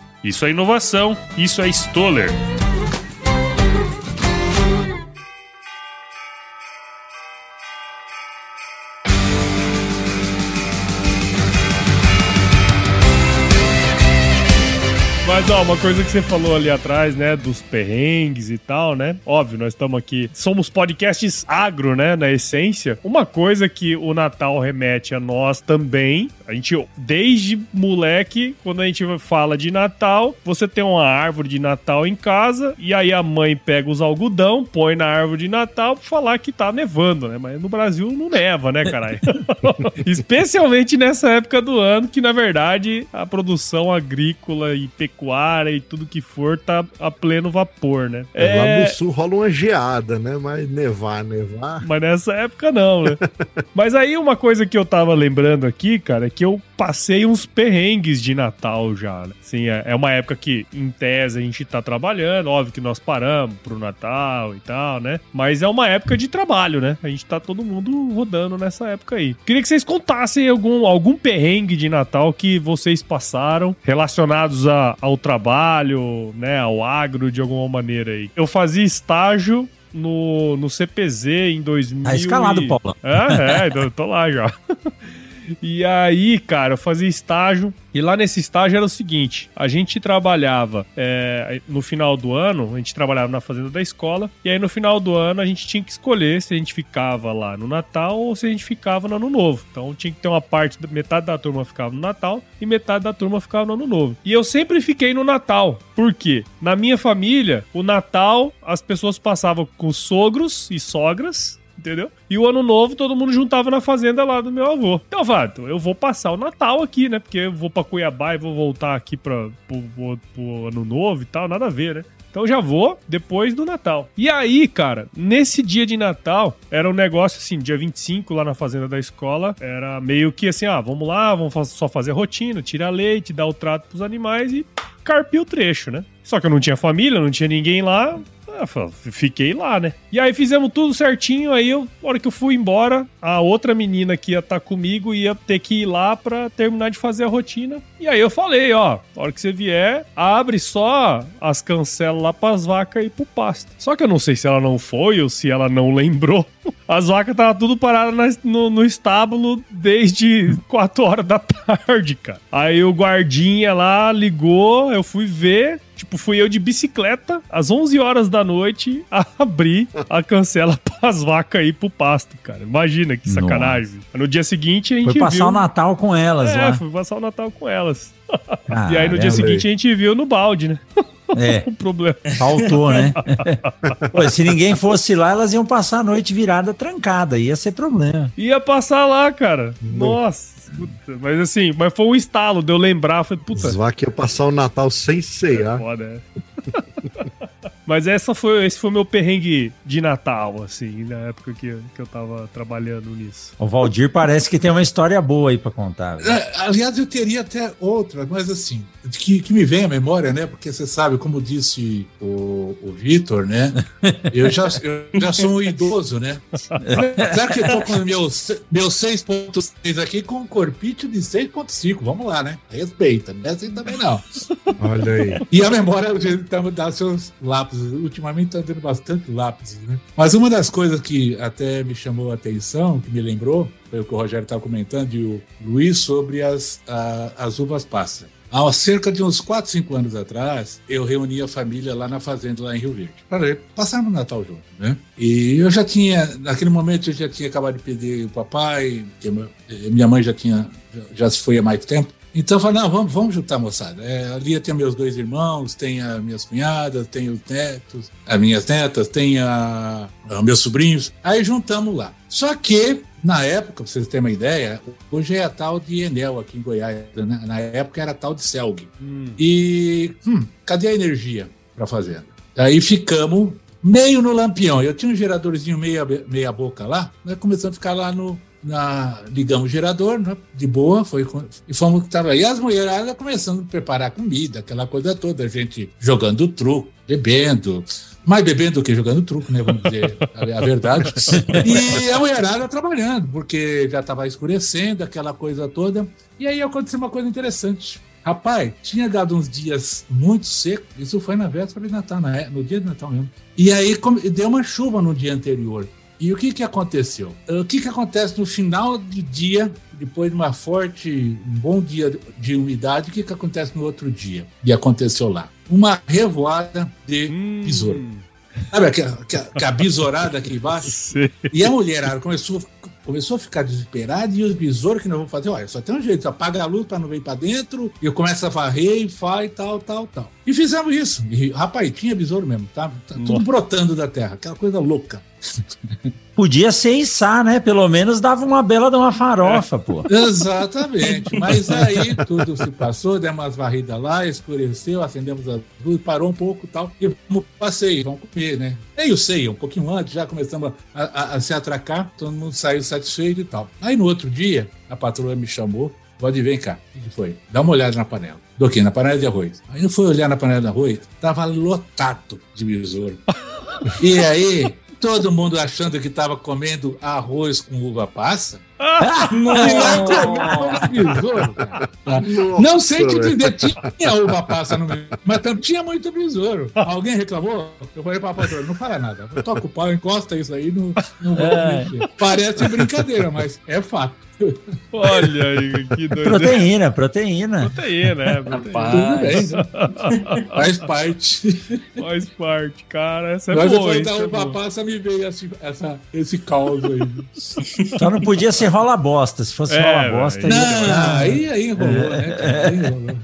Isso é inovação, isso é Stoller. Mas, ó, uma coisa que você falou ali atrás, né, dos perrengues e tal, né? Óbvio, nós estamos aqui, somos podcasts agro, né, na essência. Uma coisa que o Natal remete a nós também, a gente, desde moleque, quando a gente fala de Natal, você tem uma árvore de Natal em casa, e aí a mãe pega os algodão, põe na árvore de Natal pra falar que tá nevando, né? Mas no Brasil não neva, né, caralho? Especialmente nessa época do ano, que, na verdade, a produção agrícola e pecuária e tudo que for, tá a pleno vapor, né? É, lá no sul rola uma geada, né? Mas nevar, nevar... Mas nessa época não, né? Mas aí uma coisa que eu tava lembrando aqui, cara, é que eu passei uns perrengues de Natal já, né? Assim, é uma época que, em tese, a gente tá trabalhando, óbvio que nós paramos pro Natal e tal, né? Mas é uma época de trabalho, né? A gente tá todo mundo rodando nessa época aí. Queria que vocês contassem algum, algum perrengue de Natal que vocês passaram relacionados a ao trabalho, né, ao agro de alguma maneira aí. Eu fazia estágio no, no C P Z em dois mil. Tá escalado, e... Paulo. É, é, eu tô lá já. E aí, cara, eu fazia estágio. E lá nesse estágio era o seguinte, a gente trabalhava é, no final do ano, a gente trabalhava na fazenda da escola, e aí no final do ano a gente tinha que escolher se a gente ficava lá no Natal ou se a gente ficava no Ano Novo. Então tinha que ter uma parte, metade da turma ficava no Natal e metade da turma ficava no Ano Novo. E eu sempre fiquei no Natal, por quê? Na minha família, o Natal as pessoas passavam com sogros e sogras, entendeu? E o Ano Novo todo mundo juntava na fazenda lá do meu avô. Então, Vato, eu vou passar o Natal aqui, né? Porque eu vou pra Cuiabá e vou voltar aqui pra, pro, pro, pro Ano Novo e tal, nada a ver, né? Então já vou depois do Natal. E aí, cara, nesse dia de Natal, era um negócio assim, dia vinte e cinco, lá na fazenda da escola, era meio que assim, ah, vamos lá, vamos só fazer rotina, tirar leite, dar o trato pros animais e carpir o trecho, né? Só que eu não tinha família, não tinha ninguém lá... Fiquei lá, né? E aí fizemos tudo certinho, aí eu, na hora que eu fui embora, a outra menina que ia estar comigo ia ter que ir lá pra terminar de fazer a rotina. E aí eu falei, ó, na hora que você vier, abre só as cancelas lá pras vacas e pro pasto. Só que eu não sei se ela não foi ou se ela não lembrou. As vacas estavam tudo paradas no, no estábulo desde quatro horas da tarde, cara. Aí o guardinha lá ligou, eu fui ver... Tipo, fui eu de bicicleta, às onze horas da noite, a abrir a cancela pras vacas aí pro pasto, cara. Imagina que sacanagem. Nossa. No dia seguinte a gente viu... Foi passar viu... o Natal com elas, é, lá. É, fui passar o Natal com elas. Ah, e aí no dia seguinte a gente viu no balde, né? É, o problema. Faltou, né? Pô, se ninguém fosse lá, elas iam passar a noite virada trancada, ia ser problema. Ia passar lá, cara. Nossa. Puta, mas assim, mas foi um estalo de eu lembrar, falei, puta. As vacas iam passar o Natal sem ceiar. É foda, é. Mas essa foi, esse foi o meu perrengue de Natal, assim, na época que, que eu tava trabalhando nisso. O Valdir parece que tem uma história boa aí pra contar. É, aliás, eu teria até outra, mas assim, que, que me vem à memória, né? Porque você sabe, como disse o, o Vitor, né? Eu já, eu já sou um idoso, né? Apesar que eu tô com meu, meu seis ponto seis aqui com um corpite de seis ponto cinco, vamos lá, né? Respeita, não é assim também não. Olha aí. E a memória, às vezes, dá seus lápis. Ultimamente está tendo bastante lápis, né? Mas uma das coisas que até me chamou a atenção, que me lembrou, foi o que o Rogério estava comentando e o Luiz sobre as, a, as uvas passas. Há cerca de uns quatro, cinco anos atrás, eu reuni a família lá na fazenda, lá em Rio Verde, para passar no Natal junto, né? E eu já tinha, naquele momento, eu já tinha acabado de perder o papai, minha mãe já tinha, já se foi há mais tempo. Então eu falei, não, vamos, vamos juntar, moçada. É, ali tem meus dois irmãos, tem as minhas cunhadas, tem os netos, as minhas netas, tem a, a meus sobrinhos. Aí juntamos lá. Só que, na época, pra vocês terem uma ideia, hoje é a tal de Enel aqui em Goiás. Né? Na época era a tal de Selg. Hum. E hum, cadê a energia pra fazenda? Aí ficamos meio no lampião. Eu tinha um geradorzinho meia, meia boca lá, nós começamos a ficar lá no... Na, ligamos o gerador, né, de boa, foi, e fomos que estava aí. As mulheradas começando a preparar comida, aquela coisa toda, a gente jogando truco, bebendo, mais bebendo do que jogando truco, né? Vamos dizer a, a verdade. E a mulherada trabalhando, porque já estava escurecendo, aquela coisa toda. E aí aconteceu uma coisa interessante. Rapaz, tinha dado uns dias muito secos, isso foi na véspera de Natal, na, no dia de Natal mesmo. E aí come, deu uma chuva no dia anterior. E o que, que aconteceu? O que, que acontece no final do dia, depois de uma forte, um bom dia de umidade, o que, que acontece no outro dia? E aconteceu lá. Uma revoada de hum. besouro. Sabe aquela, aquela besourada aqui embaixo? Sim. E a mulherada começou, começou a ficar desesperada e os besouros que nós vamos fazer, olha, só tem um jeito, apaga a luz para não vir para dentro, e eu começo a varrer e faz e tal, tal, tal. E fizemos isso. E, rapaz, tinha besouro mesmo, tá, tá tudo brotando da terra, aquela coisa louca. Podia ser içá, né? Pelo menos dava uma bela de uma farofa, é. Pô. Exatamente. Mas aí tudo se passou, demos umas varridas lá, escureceu, acendemos as luzes, parou um pouco e tal. E vamos passeio, vamos comer, né? Meio ceia, um pouquinho antes, já começamos a, a, a se atracar, todo mundo saiu satisfeito e tal. Aí no outro dia, a patroa me chamou, pode vem cá. O que foi? Dá uma olhada na panela. Do que? Na panela de arroz. Aí eu fui olhar na panela de arroz, tava lotado de besouro. E aí... Todo mundo achando que estava comendo arroz com uva passa. Ah, não, besouro, cara. Não sei te entender, tinha uva passa no meio, mas tinha muito besouro. Alguém reclamou? Eu falei para a patroa, não fala nada, toca o pau, encosta isso aí, não, não vou é. mexer. Parece brincadeira, mas é fato. Olha aí, que doideira. Proteína, proteína. Proteína, é. Proteína. Tudo bem. Faz parte. Faz parte, cara. Essa é mas boa, eu falei, uva passa me veio esse, essa, esse caos aí. Só não podia ser rola bosta, se fosse é, rola bosta não, aí, aí enrolou, é, né, cara? Aí enrolou.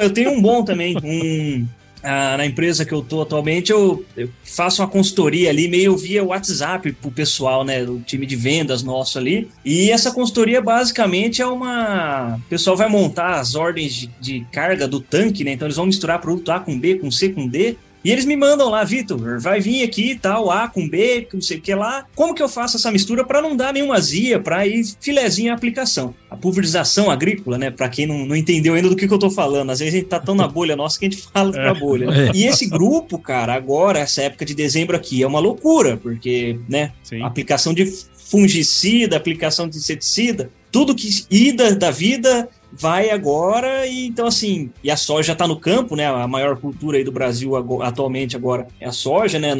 Eu tenho um bom também, um, ah, na empresa que eu tô atualmente eu, eu faço uma consultoria ali meio via WhatsApp pro pessoal, né, o time de vendas nosso ali, e essa consultoria basicamente é uma, o pessoal vai montar as ordens de, de carga do tanque, né, então eles vão misturar produto A com B, com C, com D. E eles me mandam lá, Vitor, vai vir aqui, tal, A com B, não sei o que lá. Como que eu faço essa mistura para não dar nenhuma azia, para ir filezinho a aplicação? A pulverização agrícola, né? Para quem não, não entendeu ainda do que, que eu tô falando. Às vezes a gente tá tão na bolha nossa que a gente fala da bolha. Né? E esse grupo, cara, agora, essa época de dezembro aqui, é uma loucura, porque, né? Sim. Aplicação de fungicida, aplicação de inseticida, tudo que ida da vida... vai agora e então assim, e a soja está no campo, né? A maior cultura aí do Brasil agora, atualmente agora é a soja, né?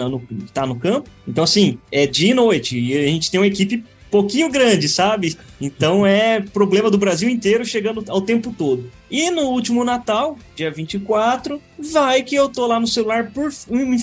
Está no campo. Então assim, é de noite e a gente tem uma equipe pouquinho grande, sabe? Então é problema do Brasil inteiro chegando ao tempo todo. E no último Natal, dia vinte e quatro, vai que eu tô lá no celular, por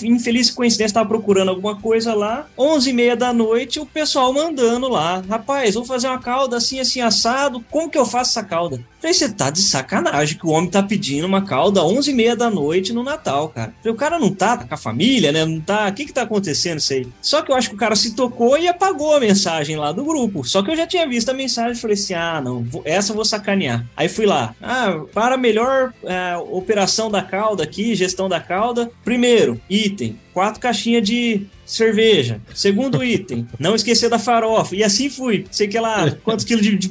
infeliz coincidência, tava procurando alguma coisa lá, onze e meia da noite, o pessoal mandando lá, rapaz, vou fazer uma calda assim, assim, assado, como que eu faço essa calda? Falei, você tá de sacanagem que o homem tá pedindo uma calda onze e meia da noite no Natal, cara. Falei, o cara não tá, tá com a família, né, não tá, o que que tá acontecendo isso aí? Só que eu acho que o cara se tocou e apagou a mensagem lá do grupo, só que eu já tinha visto a mensagem e falei assim, ah, não, essa eu vou sacanear. Aí fui lá, ah, para melhor é, operação da calda aqui, gestão da calda, primeiro item, quatro caixinhas de cerveja, segundo item, não esquecer da farofa, e assim fui, sei que lá, quantos quilos de, de,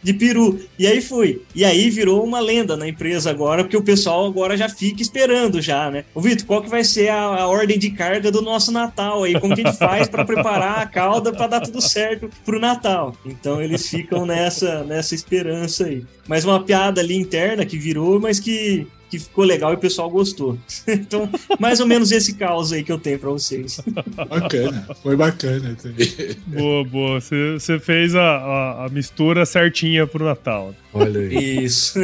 de peru, e aí fui, e aí virou uma lenda na empresa agora, porque o pessoal agora já fica esperando já, né, ô Vitor, qual que vai ser a, a ordem de carga do nosso Natal aí, como que a gente faz para preparar a calda para dar tudo certo pro Natal, então eles ficam nessa, nessa esperança aí, mas uma piada ali interna que virou, mas que que ficou legal e o pessoal gostou. Então, mais ou menos esse caos aí que eu tenho pra vocês. Bacana, foi bacana. Boa, boa. Você fez a, a, a mistura certinha pro Natal. Olha aí. Isso.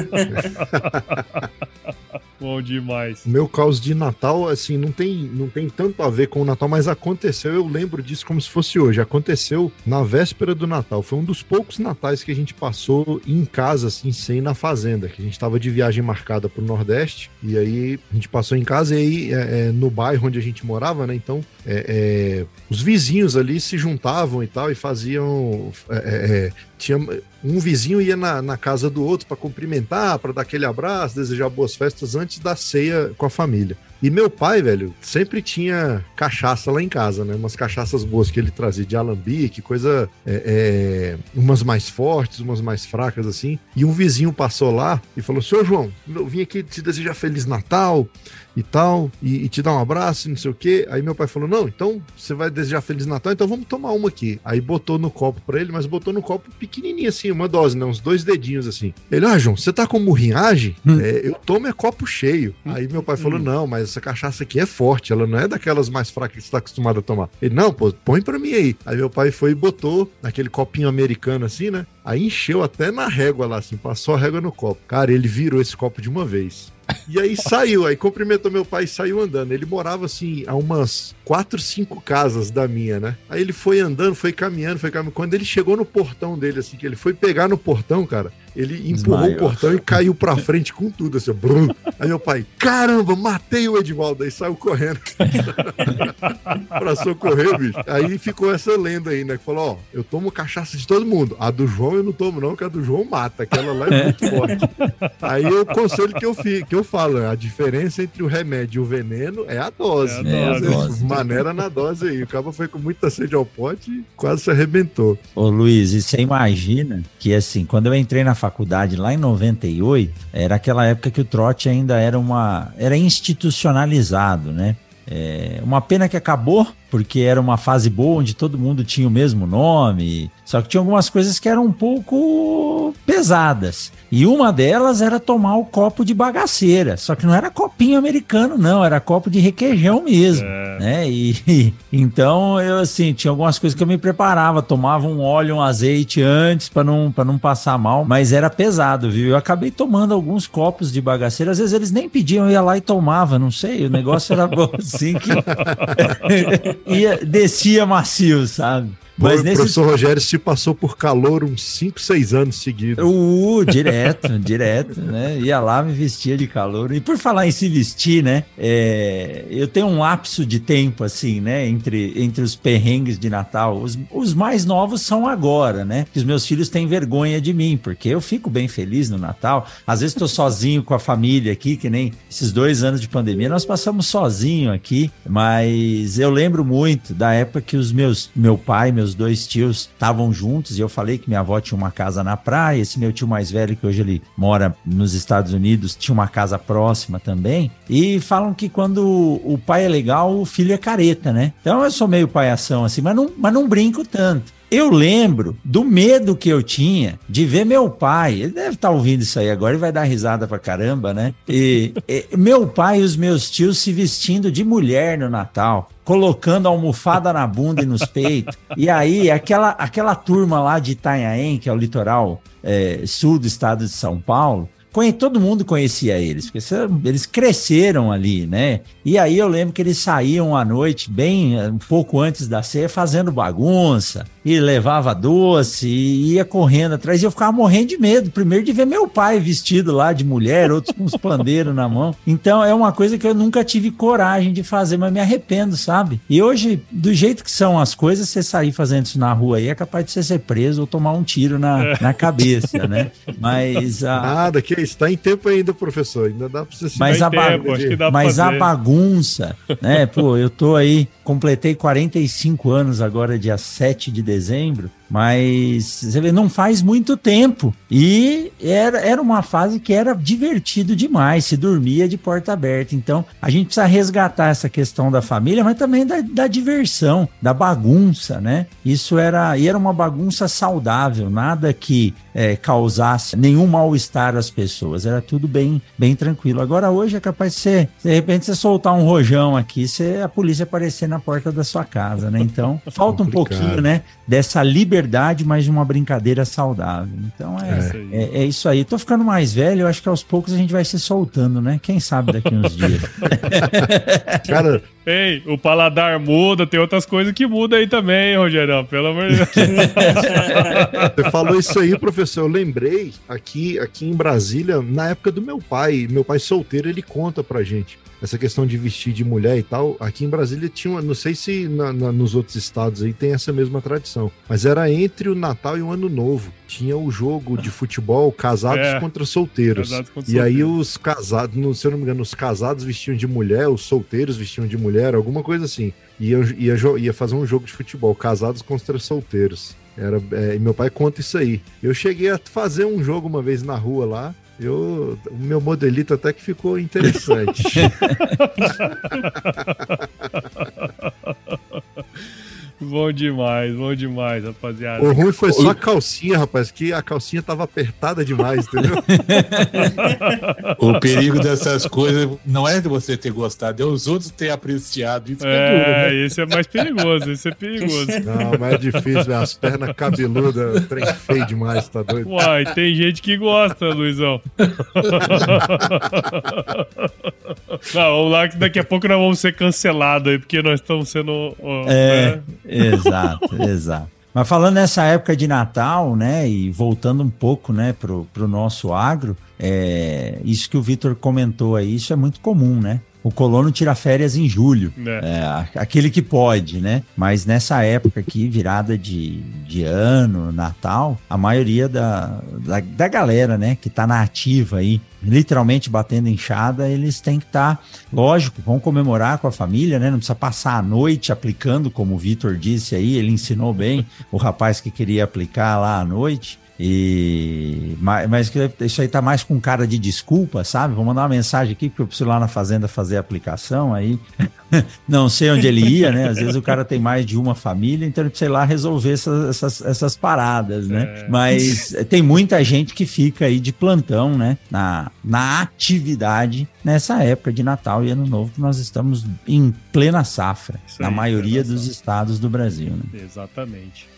Bom demais. O meu caos de Natal, assim, não tem, não tem tanto a ver com o Natal, mas aconteceu, eu lembro disso como se fosse hoje. Aconteceu na véspera do Natal. Foi um dos poucos natais que a gente passou em casa, assim, sem ir na fazenda, que a gente tava de viagem marcada pro Nordeste, e aí a gente passou em casa e aí é, é, no bairro onde a gente morava, né, então é, é, os vizinhos ali se juntavam e tal, e faziam... É, é, tinha... Um vizinho ia na, na casa do outro para cumprimentar, para dar aquele abraço, desejar boas festas antes da ceia com a família. E meu pai, velho, sempre tinha cachaça lá em casa, né? Umas cachaças boas que ele trazia de alambique, coisa... É, é, umas mais fortes, umas mais fracas, assim. E um vizinho passou lá e falou, Senhor João, eu vim aqui te desejar Feliz Natal e tal, e, e te dar um abraço e não sei o quê. Aí meu pai falou, não, então você vai desejar Feliz Natal, então vamos tomar uma aqui. Aí botou no copo pra ele, mas botou no copo pequenininho, assim, uma dose, né? Uns dois dedinhos, assim. Ele, ah, João, você tá com murrinhagem? Hum. É, eu tomo é copo cheio. Hum. Aí meu pai falou, hum. não, mas essa cachaça aqui é forte, ela não é daquelas mais fracas que você tá acostumado a tomar. Ele, não, pô, põe pra mim aí. Aí meu pai foi e botou naquele copinho americano assim, né? Aí encheu até na régua lá, assim, passou a régua no copo. Cara, ele virou esse copo de uma vez. E aí saiu, aí cumprimentou meu pai e saiu andando. Ele morava, assim, a umas quatro, cinco casas da minha, né? Aí ele foi andando, foi caminhando, foi caminhando. Quando ele chegou no portão dele, assim, que ele foi pegar no portão, cara, ele empurrou Desmaiou. o portão e caiu pra frente com tudo, assim, brum. Aí meu pai, caramba, matei o Edivaldo, aí saiu correndo. Pra socorrer, bicho. Aí ficou essa lenda aí, né? Que falou, ó, eu tomo cachaça de todo mundo. A do João eu não tomo não, que a do João mata, aquela lá é muito forte. Aí o conselho que eu fiz, que eu falo, a diferença entre o remédio e o veneno é a dose. É a né? dose. É a dose. Maneira na dose aí. O cara foi com muita sede ao pote e quase se arrebentou. Ô Luiz, e você imagina que assim, quando eu entrei na faculdade lá em noventa e oito, era aquela época que o trote ainda era uma, era institucionalizado, né? É uma pena que acabou, porque era uma fase boa onde todo mundo tinha o mesmo nome, só que tinha algumas coisas que eram um pouco pesadas, e uma delas era tomar o copo de bagaceira, só que não era copinho americano não, era copo de requeijão mesmo, é. né, e, e então eu assim, tinha algumas coisas que eu me preparava, tomava um óleo, um azeite antes para não, pra não passar mal, mas era pesado, viu, eu acabei tomando alguns copos de bagaceira, às vezes eles nem pediam, eu ia lá e tomava, não sei, o negócio era bom assim que... Ia, descia macio, sabe? Mas Pô, nesse... O professor Rogério se passou por calor uns cinco, seis anos seguidos. Uh, direto, direto, né? Ia lá, me vestia de calor. E por falar em se vestir, né? É, eu tenho um lapso de tempo, assim, né? Entre, entre os perrengues de Natal. Os, os mais novos são agora, né? Que os meus filhos têm vergonha de mim, porque eu fico bem feliz no Natal. Às vezes estou sozinho com a família aqui, que nem esses dois anos de pandemia. Nós passamos sozinho aqui, mas eu lembro muito da época que os meus, meu pai, meus Os dois tios estavam juntos e eu falei que minha avó tinha uma casa na praia, esse meu tio mais velho, que hoje ele mora nos Estados Unidos, tinha uma casa próxima também, e falam que quando o pai é legal, o filho é careta, né? Então eu sou meio palhação assim, mas não, mas não brinco tanto. Eu lembro do medo que eu tinha de ver meu pai, ele deve estar ouvindo isso aí agora e vai dar risada pra caramba, né? E, e meu pai e os meus tios se vestindo de mulher no Natal, colocando a almofada na bunda e nos peitos. E aí, aquela, aquela turma lá de Itanhaém, que é o litoral é, sul do estado de São Paulo, todo mundo conhecia eles, porque eles cresceram ali, né? E aí eu lembro que eles saíam à noite, bem um pouco antes da ceia, fazendo bagunça, e levava doce, e ia correndo atrás, e eu ficava morrendo de medo, primeiro de ver meu pai vestido lá de mulher, outros com os pandeiros na mão. Então é uma coisa que eu nunca tive coragem de fazer, mas me arrependo, sabe? E hoje, do jeito que são as coisas, você sair fazendo isso na rua aí é capaz de você ser preso ou tomar um tiro na, é. na cabeça, né? Mas... A... Nada, que está em tempo ainda, professor, ainda dá para você se mas, a, tempo, bagunça, acho que dá mas a bagunça, né, pô, eu tô aí, completei quarenta e cinco anos agora, dia sete de dezembro, mas você vê, não faz muito tempo, e era, era uma fase que era divertido demais, se dormia de porta aberta. Então a gente precisa resgatar essa questão da família, mas também da, da diversão, da bagunça, né, isso era, e era uma bagunça saudável, nada que é, causasse nenhum mal-estar às pessoas. Pessoas, era tudo bem, bem tranquilo. Agora hoje é capaz de ser, de repente você soltar um rojão aqui, você, a polícia aparecer na porta da sua casa, né? Então falta um pouquinho, né, dessa liberdade, mas de uma brincadeira saudável. Então é, é. É, é isso aí. Tô ficando mais velho, eu acho que aos poucos a gente vai se soltando, né? Quem sabe daqui uns dias. Cara, ei, o paladar muda, tem outras coisas que mudam aí também, Rogerão, pelo amor de Deus. Você falou isso aí, professor, eu lembrei aqui, aqui em Brasília, na época do meu pai, meu pai solteiro, ele conta pra gente essa questão de vestir de mulher e tal. Aqui em Brasília tinha, não sei se na, na, nos outros estados aí tem essa mesma tradição, mas era entre o Natal e o Ano Novo. Tinha o jogo de futebol casados é, contra solteiros. Casados contra e solteiros. Aí os casados, se eu não me engano, os casados vestiam de mulher, os solteiros vestiam de mulher, alguma coisa assim. E eu ia, ia fazer um jogo de futebol, casados contra solteiros. Era, é, e meu pai conta isso aí. Eu cheguei a fazer um jogo uma vez na rua lá. Eu, o meu modelito até que ficou interessante. Bom demais, bom demais, rapaziada. O ruim foi só a calcinha, rapaz, que a calcinha tava apertada demais, entendeu? O perigo dessas coisas não é de você ter gostado, é os outros ter apreciado. Isso é, é duro, né? Esse é mais perigoso, esse é perigoso. Não, mas é difícil, as pernas cabeludas, trem feio demais, tá doido? Uai, tem gente que gosta, Luizão. Não, vamos lá que daqui a pouco nós vamos ser cancelados aí, porque nós estamos sendo... É... Né? Exato, exato. Mas falando nessa época de Natal, né, e voltando um pouco, né, pro, pro nosso agro, é, isso que o Vitor comentou aí, isso é muito comum, né? O colono tira férias em julho, é. É, aquele que pode, né? Mas nessa época aqui, virada de, de ano, Natal, a maioria da, da, da galera, né, que tá na ativa aí, literalmente batendo enxada, eles têm que estar, tá, lógico, vão comemorar com a família, né? Não precisa passar a noite aplicando, como o Vitor disse aí, ele ensinou bem o rapaz que queria aplicar lá à noite. E, mas, mas isso aí tá mais com cara de desculpa, sabe? Vou mandar uma mensagem aqui porque eu preciso ir lá na fazenda fazer a aplicação. Aí não sei onde ele ia, né? Às vezes o cara tem mais de uma família, então ele precisa ir lá resolver essas, essas, essas paradas, né? É. Mas tem muita gente que fica aí de plantão, né? Na, na atividade nessa época de Natal e Ano Novo, que nós estamos em plena safra, isso na aí, maioria dos safra. Estados do Brasil, né? Exatamente.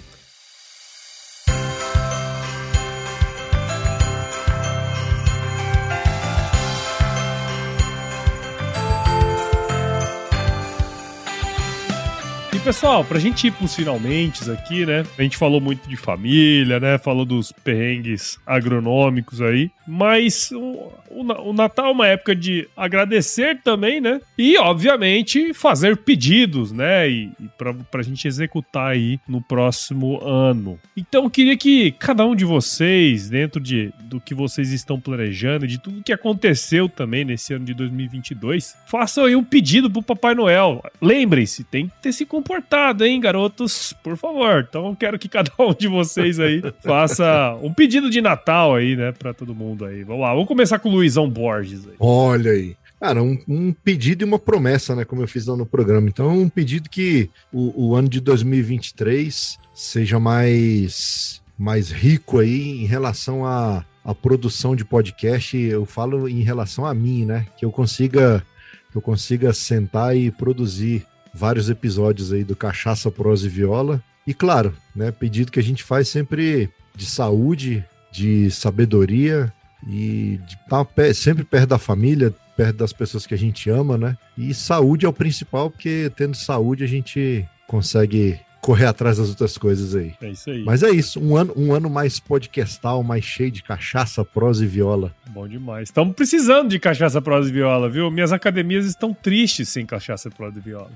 Pessoal, pra gente ir pros finalmentes aqui, né? A gente falou muito de família, né? Falou dos perrengues agronômicos aí. Mas o, o, o Natal é uma época de agradecer também, né? E, obviamente, fazer pedidos, né? E, e pra, pra gente executar aí no próximo ano. Então, eu queria que cada um de vocês, dentro de, do que vocês estão planejando, de tudo que aconteceu também nesse ano de dois mil e vinte e dois, façam aí um pedido pro Papai Noel. Lembrem-se, tem que ter se comportado. Cortado, hein, garotos? Por favor. Então, eu quero que cada um de vocês aí faça um pedido de Natal aí, né, pra todo mundo aí. Vamos lá, vamos começar com o Luizão Borges aí. Olha aí. Cara, um, um pedido e uma promessa, né? Como eu fiz lá no programa. Então, um pedido que o, o ano de dois mil e vinte e três seja mais, mais rico aí em relação à a, a produção de podcast. Eu falo em relação a mim, né? Que eu consiga, que eu consiga sentar e produzir vários episódios aí do Cachaça, Prosa e Viola. E claro, né? Pedido que a gente faz sempre de saúde, de sabedoria e de estar tá, sempre perto da família, perto das pessoas que a gente ama, né? E saúde é o principal, porque tendo saúde a gente consegue correr atrás das outras coisas aí. É isso aí. Mas é isso, um ano, um ano mais podcastal, mais cheio de cachaça, prosa e viola. Bom demais. Estamos precisando de cachaça, prosa e viola, viu? Minhas academias estão tristes sem cachaça, prosa e viola.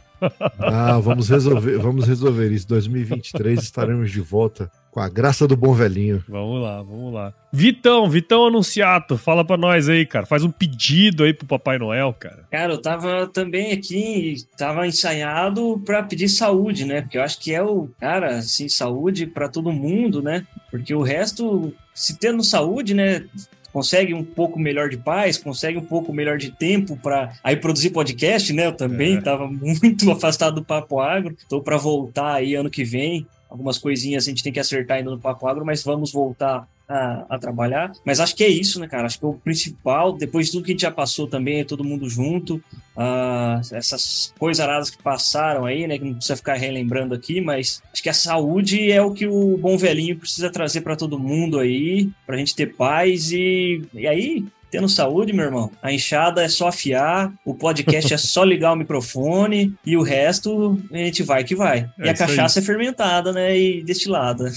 Ah, vamos resolver, vamos resolver isso. dois mil e vinte e três estaremos de volta com a graça do bom velhinho. Vamos lá, vamos lá. Vitão, Vitão Anunciato, fala pra nós aí, cara. Faz um pedido aí pro Papai Noel, cara. Cara, eu tava também aqui, tava ensaiado pra pedir saúde, né? Porque eu acho que é o, cara, assim, saúde pra todo mundo, né? Porque o resto, se tendo saúde, né, consegue um pouco melhor de paz, consegue um pouco melhor de tempo para aí produzir podcast, né? Eu também estava é. muito afastado do Papo Agro, estou para voltar aí ano que vem. Algumas coisinhas a gente tem que acertar ainda no Papo Agro, mas vamos voltar a, a trabalhar. Mas acho que é isso, né, cara? Acho que é o principal, depois de tudo que a gente já passou também, é todo mundo junto, uh, essas coisas aradas que passaram aí, né, que não precisa ficar relembrando aqui, mas acho que a saúde é o que o bom velhinho precisa trazer para todo mundo aí, pra gente ter paz e, e aí, tendo saúde, meu irmão, a enxada é só afiar, o podcast é só ligar o microfone e o resto a gente vai que vai. É, e a cachaça aí é fermentada, né, e destilada.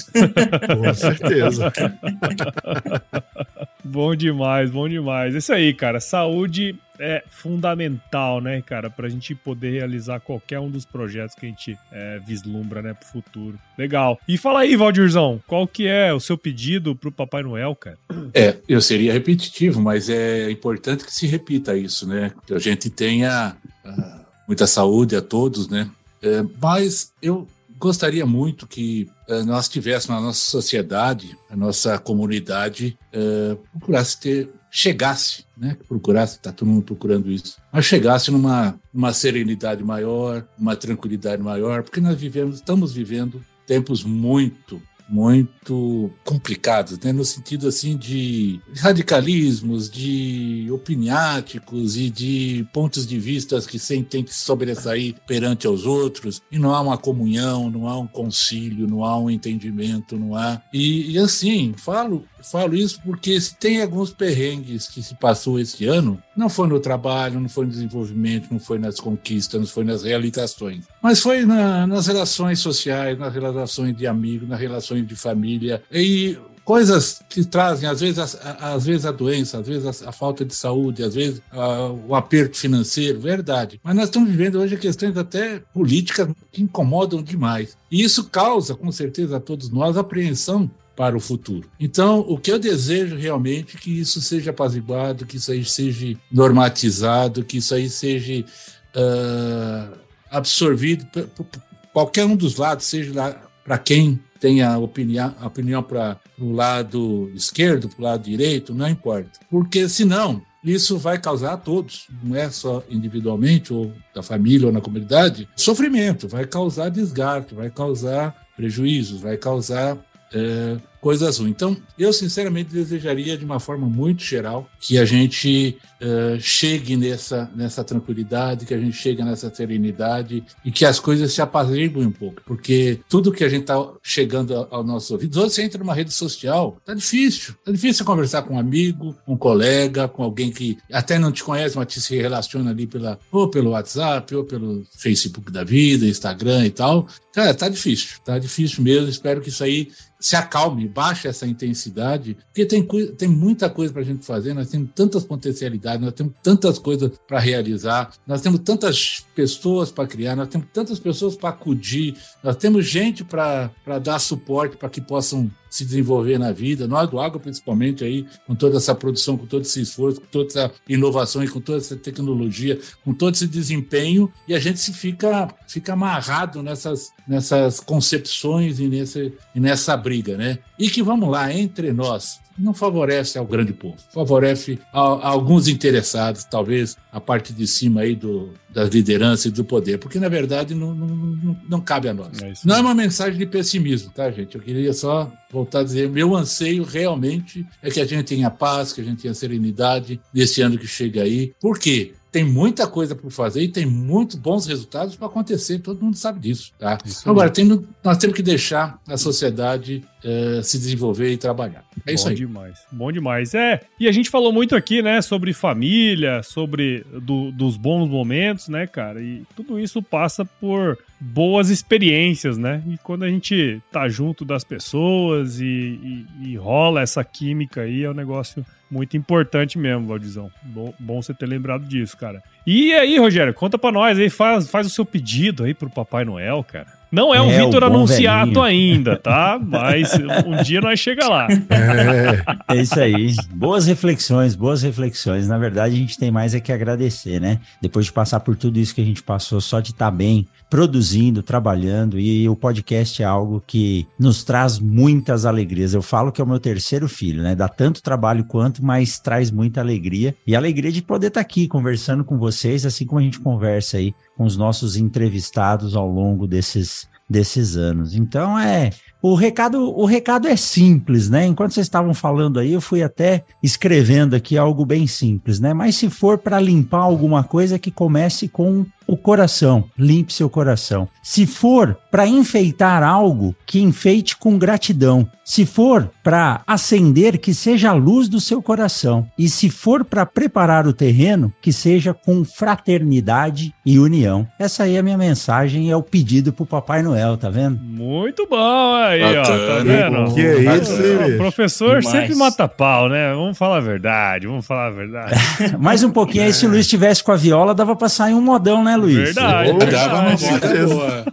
Com certeza. Bom demais, bom demais. É isso aí, cara. Saúde é fundamental, né, cara, pra gente poder realizar qualquer um dos projetos que a gente é, vislumbra, né, pro futuro. Legal. E fala aí, Valdirzão, qual que é o seu pedido pro Papai Noel, cara? É, eu seria repetitivo, mas é importante que se repita isso, né, que a gente tenha uh, muita saúde a todos, né, é, mas eu gostaria muito que uh, nós tivéssemos na nossa sociedade, a nossa comunidade, uh, procurasse ter chegasse, né, que procurasse, tá todo mundo procurando isso, mas chegasse numa, numa serenidade maior, uma tranquilidade maior, porque nós vivemos, estamos vivendo tempos muito, muito complicados, né, no sentido, assim, de radicalismos, de opiniáticos e de pontos de vista que sempre tem que sobressair perante aos outros, e não há uma comunhão, não há um concílio, não há um entendimento, não há... E, e assim, falo... Falo isso porque tem alguns perrengues que se passou este ano, não foi no trabalho, não foi no desenvolvimento, não foi nas conquistas, não foi nas realizações, mas foi na, nas relações sociais, nas relações de amigos, nas relações de família e coisas que trazem, às vezes, a, às vezes a doença, às vezes a, a falta de saúde, às vezes a, o aperto financeiro, verdade. Mas nós estamos vivendo hoje questões até políticas que incomodam demais. E isso causa, com certeza, a todos nós apreensão para o futuro. Então, o que eu desejo realmente é que isso seja apaziguado, que isso aí seja normatizado, que isso aí seja uh, absorvido por, por, por qualquer um dos lados, seja lá para quem tem a opinião, a opinião para o lado esquerdo, para o lado direito, não importa. Porque, senão, isso vai causar a todos, não é só individualmente, ou da família, ou na comunidade, sofrimento, vai causar desgaste, vai causar prejuízos, vai causar É, coisas ruins. Então, eu sinceramente desejaria de uma forma muito geral que a gente é, chegue nessa, nessa tranquilidade, que a gente chegue nessa serenidade e que as coisas se apaziguem um pouco, porque tudo que a gente está chegando ao, ao nosso ouvido, hoje você entra numa rede social, tá difícil, tá difícil conversar com um amigo, um colega, com alguém que até não te conhece, mas te se relaciona ali pela, ou pelo WhatsApp, ou pelo Facebook da vida, Instagram e tal. Cara, tá difícil, tá difícil mesmo, espero que isso aí se acalme, baixe essa intensidade, porque tem, tem muita coisa para a gente fazer, nós temos tantas potencialidades, nós temos tantas coisas para realizar, nós temos tantas pessoas para criar, nós temos tantas pessoas para acudir, nós temos gente para dar suporte para que possam se desenvolver na vida, nós do agro principalmente aí, com toda essa produção, com todo esse esforço, com toda essa inovação e com toda essa tecnologia, com todo esse desempenho, e a gente se fica, fica amarrado nessas, nessas concepções e, nesse, e nessa briga, né? E que vamos lá, entre nós, não favorece ao grande povo, favorece a, a alguns interessados, talvez a parte de cima aí do, da liderança e do poder, porque na verdade não, não, não cabe a nós. É não é uma mensagem de pessimismo, tá, gente? Eu queria só voltar a dizer, meu anseio realmente é que a gente tenha paz, que a gente tenha serenidade nesse ano que chega aí. Por quê? Tem muita coisa por fazer e tem muito bons resultados para acontecer, todo mundo sabe disso, tá? Isso Agora, tem, nós temos que deixar a sociedade é, se desenvolver e trabalhar. É isso aí. Bom demais, bom demais. É, e a gente falou muito aqui, né, sobre família, sobre do, dos bons momentos, né, cara? E tudo isso passa por boas experiências, né? E quando a gente tá junto das pessoas e, e, e rola essa química aí, é um negócio muito importante mesmo, Valdizão. Bom, bom você ter lembrado disso, cara. E aí, Rogério, conta pra nós aí, faz, faz o seu pedido aí pro Papai Noel, cara. Não é, é o Vitor Anunciato velhinho ainda, tá? Mas um dia nós chega lá. É, é isso aí. Boas reflexões, boas reflexões. Na verdade, a gente tem mais é que agradecer, né? Depois de passar por tudo isso que a gente passou, só de estar bem, produzindo, trabalhando, e o podcast é algo que nos traz muitas alegrias. Eu falo que é o meu terceiro filho, né? Dá tanto trabalho quanto, mas traz muita alegria. E a alegria de poder estar aqui conversando com vocês, assim como a gente conversa aí com os nossos entrevistados ao longo desses, desses anos. Então, é... O recado, o recado é simples, né? Enquanto vocês estavam falando aí, eu fui até escrevendo aqui algo bem simples, né? Mas se for para limpar alguma coisa, que comece com o coração. Limpe seu coração. Se for para enfeitar algo, que enfeite com gratidão. Se for para acender, que seja a luz do seu coração. E se for para preparar o terreno, que seja com fraternidade e união. Essa aí é a minha mensagem, é o pedido para o Papai Noel, tá vendo? Muito bom, é. Aí, ó, tá vendo? Que é isso, hein? O professor demais sempre mata pau, né? Vamos falar a verdade, vamos falar a verdade. Mais um pouquinho aí, se o Luiz estivesse com a viola, dava pra sair um modão, né, Luiz? Verdade. Oh, verdade. Dava uma moda boa.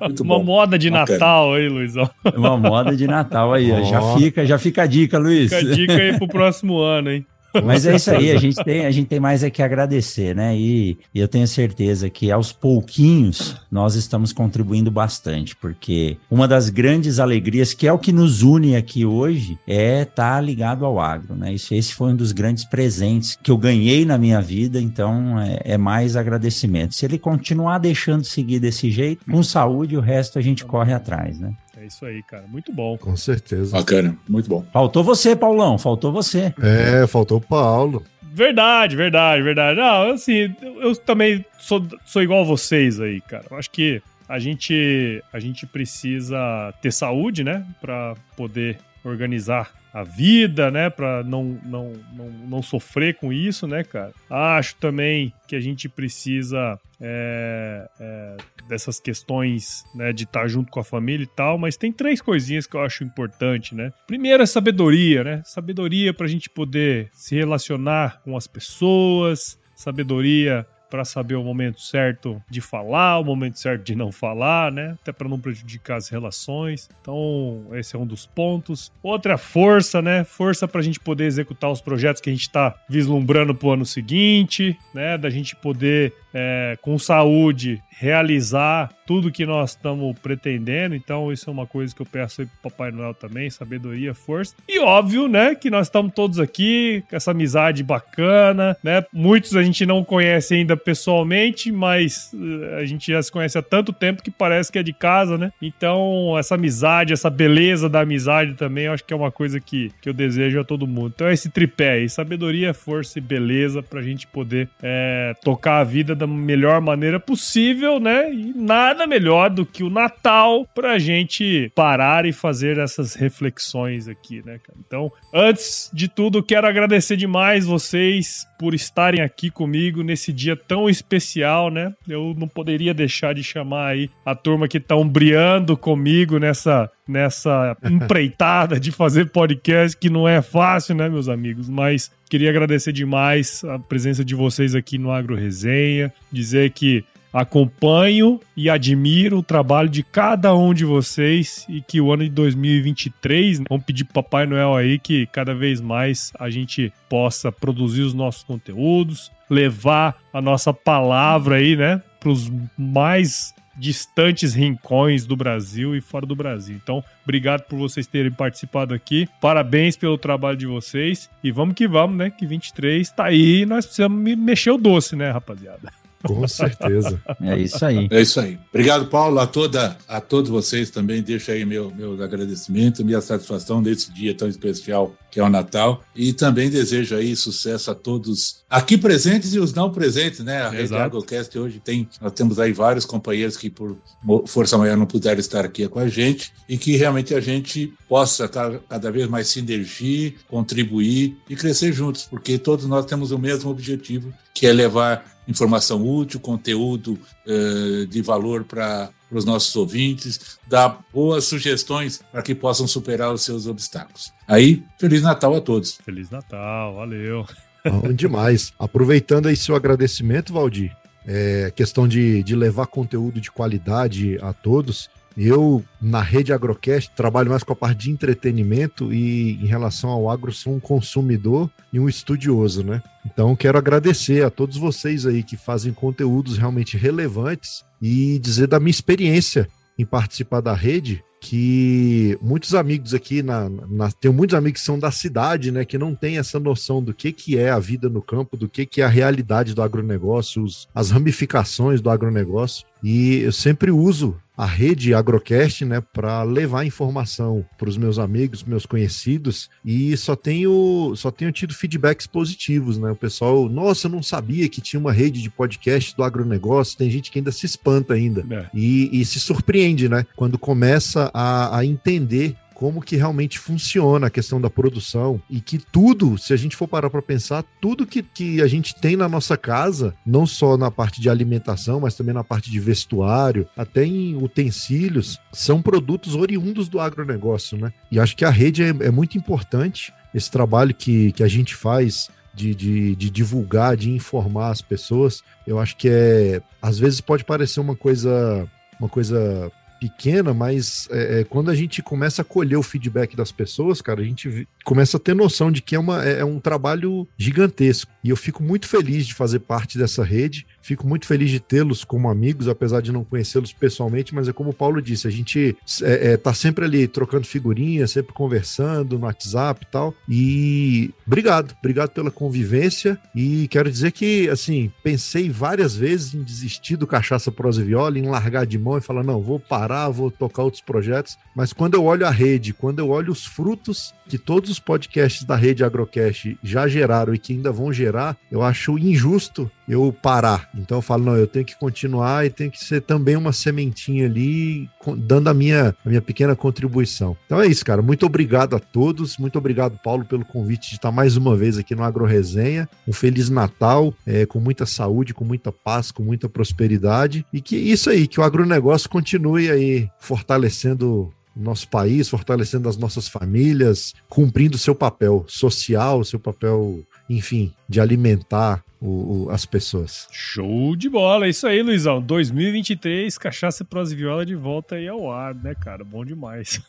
Muito uma bom. moda de Bacana. Natal aí, Luizão. Uma moda de Natal aí, ó. Já fica, já fica a dica, Luiz. Fica a dica aí pro próximo ano, hein? Mas é isso aí, a gente tem, a gente tem mais é que agradecer, né? E, e eu tenho certeza que aos pouquinhos nós estamos contribuindo bastante, porque uma das grandes alegrias, que é o que nos une aqui hoje, é estar ligado ao agro, né? Isso, esse foi um dos grandes presentes que eu ganhei na minha vida, então é, é mais agradecimento. Se ele continuar deixando seguir desse jeito, com saúde, o resto a gente corre atrás, né? É isso aí, cara. Muito bom. Com certeza. Bacana. Muito bom. Faltou você, Paulão. Faltou você. É, faltou o Paulo. Verdade, verdade, verdade. Não, assim, eu também sou, sou igual a vocês aí, cara. Eu acho que a gente, a gente precisa ter saúde, né? Pra poder organizar a vida, né? Pra não, não, não, não sofrer com isso, né, cara? Acho também que a gente precisa... É, é, dessas questões, né, de estar junto com a família e tal, mas tem três coisinhas que eu acho importante, né? Primeiro é sabedoria, né? Sabedoria para a gente poder se relacionar com as pessoas, sabedoria para saber o momento certo de falar, o momento certo de não falar, né? Até para não prejudicar as relações. Então, esse é um dos pontos. Outra força, né? Força para a gente poder executar os projetos que a gente está vislumbrando para o ano seguinte, né? Da gente poder, é, com saúde, realizar tudo que nós estamos pretendendo. Então, isso é uma coisa que eu peço aí pro Papai Noel também, sabedoria, força. E óbvio, né, que nós estamos todos aqui com essa amizade bacana, né? Muitos a gente não conhece ainda pessoalmente, mas a gente já se conhece há tanto tempo que parece que é de casa, né? Então, essa amizade, essa beleza da amizade também, eu acho que é uma coisa que, que eu desejo a todo mundo. Então, é esse tripé aí, sabedoria, força e beleza pra gente poder, é, tocar a vida da melhor maneira possível, né? E nada melhor do que o Natal pra gente parar e fazer essas reflexões aqui, né, cara? Então, antes de tudo, quero agradecer demais vocês por estarem aqui comigo nesse dia tão especial, né? Eu não poderia deixar de chamar aí a turma que tá umbriando comigo nessa, nessa empreitada de fazer podcast, que não é fácil, né, meus amigos? Mas queria agradecer demais a presença de vocês aqui no Agro Resenha, dizer que acompanho e admiro o trabalho de cada um de vocês e que o ano de dois mil e vinte e três, né, vamos pedir pro Papai Noel aí que cada vez mais a gente possa produzir os nossos conteúdos, levar a nossa palavra aí, né, para os mais distantes rincões do Brasil e fora do Brasil. Então, obrigado por vocês terem participado aqui. Parabéns pelo trabalho de vocês. E vamos que vamos, né? Que vinte e três tá aí e nós precisamos mexer o doce, né, rapaziada? Com certeza. É isso aí. É isso aí. Obrigado, Paulo, a, toda, a todos vocês também. Deixo aí meu, meus agradecimentos, minha satisfação desse dia tão especial que é o Natal. E também desejo aí sucesso a todos aqui presentes e os não presentes, né? A Rede AgroCast hoje tem, nós temos aí vários companheiros que por força maior não puderam estar aqui com a gente e que realmente a gente possa cada vez mais se sinergiar, contribuir e crescer juntos, porque todos nós temos o mesmo objetivo, que é levar informação útil, conteúdo eh, de valor para os nossos ouvintes, dar boas sugestões para que possam superar os seus obstáculos. Aí, Feliz Natal a todos. Feliz Natal, valeu. Bom demais. Aproveitando aí seu agradecimento, Valdir, é questão de, de levar conteúdo de qualidade a todos. Eu, na Rede AgroCast, trabalho mais com a parte de entretenimento e, em relação ao agro, sou um consumidor e um estudioso, né? Então, quero agradecer a todos vocês aí que fazem conteúdos realmente relevantes e dizer da minha experiência em participar da rede, que muitos amigos aqui, na, na, tenho muitos amigos que são da cidade, né, que não tem essa noção do que, que é a vida no campo, do que, que é a realidade do agronegócio, os, as ramificações do agronegócio. E eu sempre uso a Rede AgroCast, né, para levar informação para os meus amigos, meus conhecidos, e só tenho, só tenho tido feedbacks positivos, né? O pessoal, nossa, eu não sabia que tinha uma rede de podcast do agronegócio. Tem gente que ainda se espanta ainda é. e, e se surpreende, né, quando começa a, a entender como que realmente funciona a questão da produção e que tudo, se a gente for parar para pensar, tudo que, que a gente tem na nossa casa, não só na parte de alimentação, mas também na parte de vestuário, até em utensílios, são produtos oriundos do agronegócio, né? E acho que a rede é, é muito importante, esse trabalho que, que a gente faz de, de, de divulgar, de informar as pessoas. Eu acho que é, às vezes pode parecer uma coisa, uma coisa... pequena, mas é, quando a gente começa a colher o feedback das pessoas, cara, a gente começa a ter noção de que é, uma, é um trabalho gigantesco. E eu fico muito feliz de fazer parte dessa rede, fico muito feliz de tê-los como amigos, apesar de não conhecê-los pessoalmente, mas é como o Paulo disse, a gente é, é, tá sempre ali trocando figurinha, sempre conversando no WhatsApp e tal. E obrigado, obrigado pela convivência. E quero dizer que, assim, pensei várias vezes em desistir do Cachaça, Prosa e Viola, em largar de mão e falar, não, vou parar, vou tocar outros projetos, mas quando eu olho a rede, quando eu olho os frutos que todos os podcasts da Rede AgroCast já geraram e que ainda vão gerar, eu acho injusto eu parar. Então eu falo, não, eu tenho que continuar e tenho que ser também uma sementinha ali, dando a minha, a minha pequena contribuição. Então é isso, cara. Muito obrigado a todos. Muito obrigado, Paulo, pelo convite de estar mais uma vez aqui no Agro Resenha. Um Feliz Natal, é, com muita saúde, com muita paz, com muita prosperidade. E que isso aí, que o agronegócio continue aí fortalecendo o nosso país, fortalecendo as nossas famílias, cumprindo o seu papel social, o seu papel, enfim, de alimentar o, o, as pessoas. Show de bola, é isso aí, Luizão. dois mil e vinte e três, Cachaça, Prosa e Viola de volta aí ao ar, né, cara? Bom demais.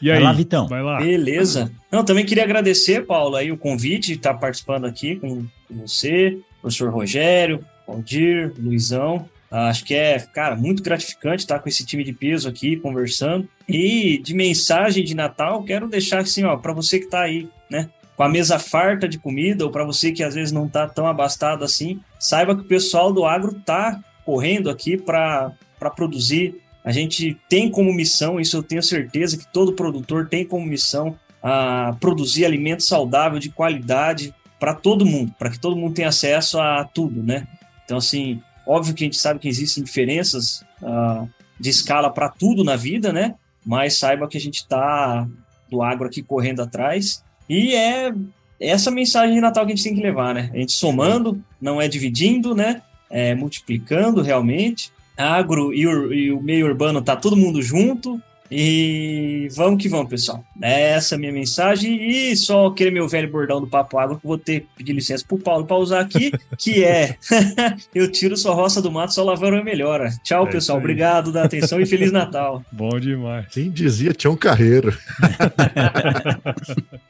E aí, vai lá, Vitão. Vai lá. Beleza. Não, também queria agradecer, Paulo, aí o convite de estar participando aqui com você, professor Rogério, Valdir, Luizão. Acho que é, cara, muito gratificante estar com esse time de peso aqui, conversando. E de mensagem de Natal, quero deixar assim, ó, para você que tá aí, né, com a mesa farta de comida, ou para você que às vezes não tá tão abastado assim, saiba que o pessoal do agro tá correndo aqui para para produzir. A gente tem como missão, isso eu tenho certeza, que todo produtor tem como missão a produzir alimento saudável, de qualidade, para todo mundo, para que todo mundo tenha acesso a tudo, né? Então, assim... Óbvio que a gente sabe que existem diferenças uh, de escala para tudo na vida, né? Mas saiba que a gente está do agro aqui correndo atrás. E é essa mensagem de Natal que a gente tem que levar, né? A gente somando, não é dividindo, né? É multiplicando realmente. Agro e o, e o meio urbano tá todo mundo junto. E vamos que vamos, pessoal. Essa é a minha mensagem. E só aquele meu velho bordão do Papo Agro, que vou ter que pedir licença pro Paulo para usar aqui, que é eu tiro sua roça do mato, só lavoura melhora. Tchau, é pessoal. Aí. Obrigado da atenção e Feliz Natal. Bom demais. Quem dizia Tião Carreiro.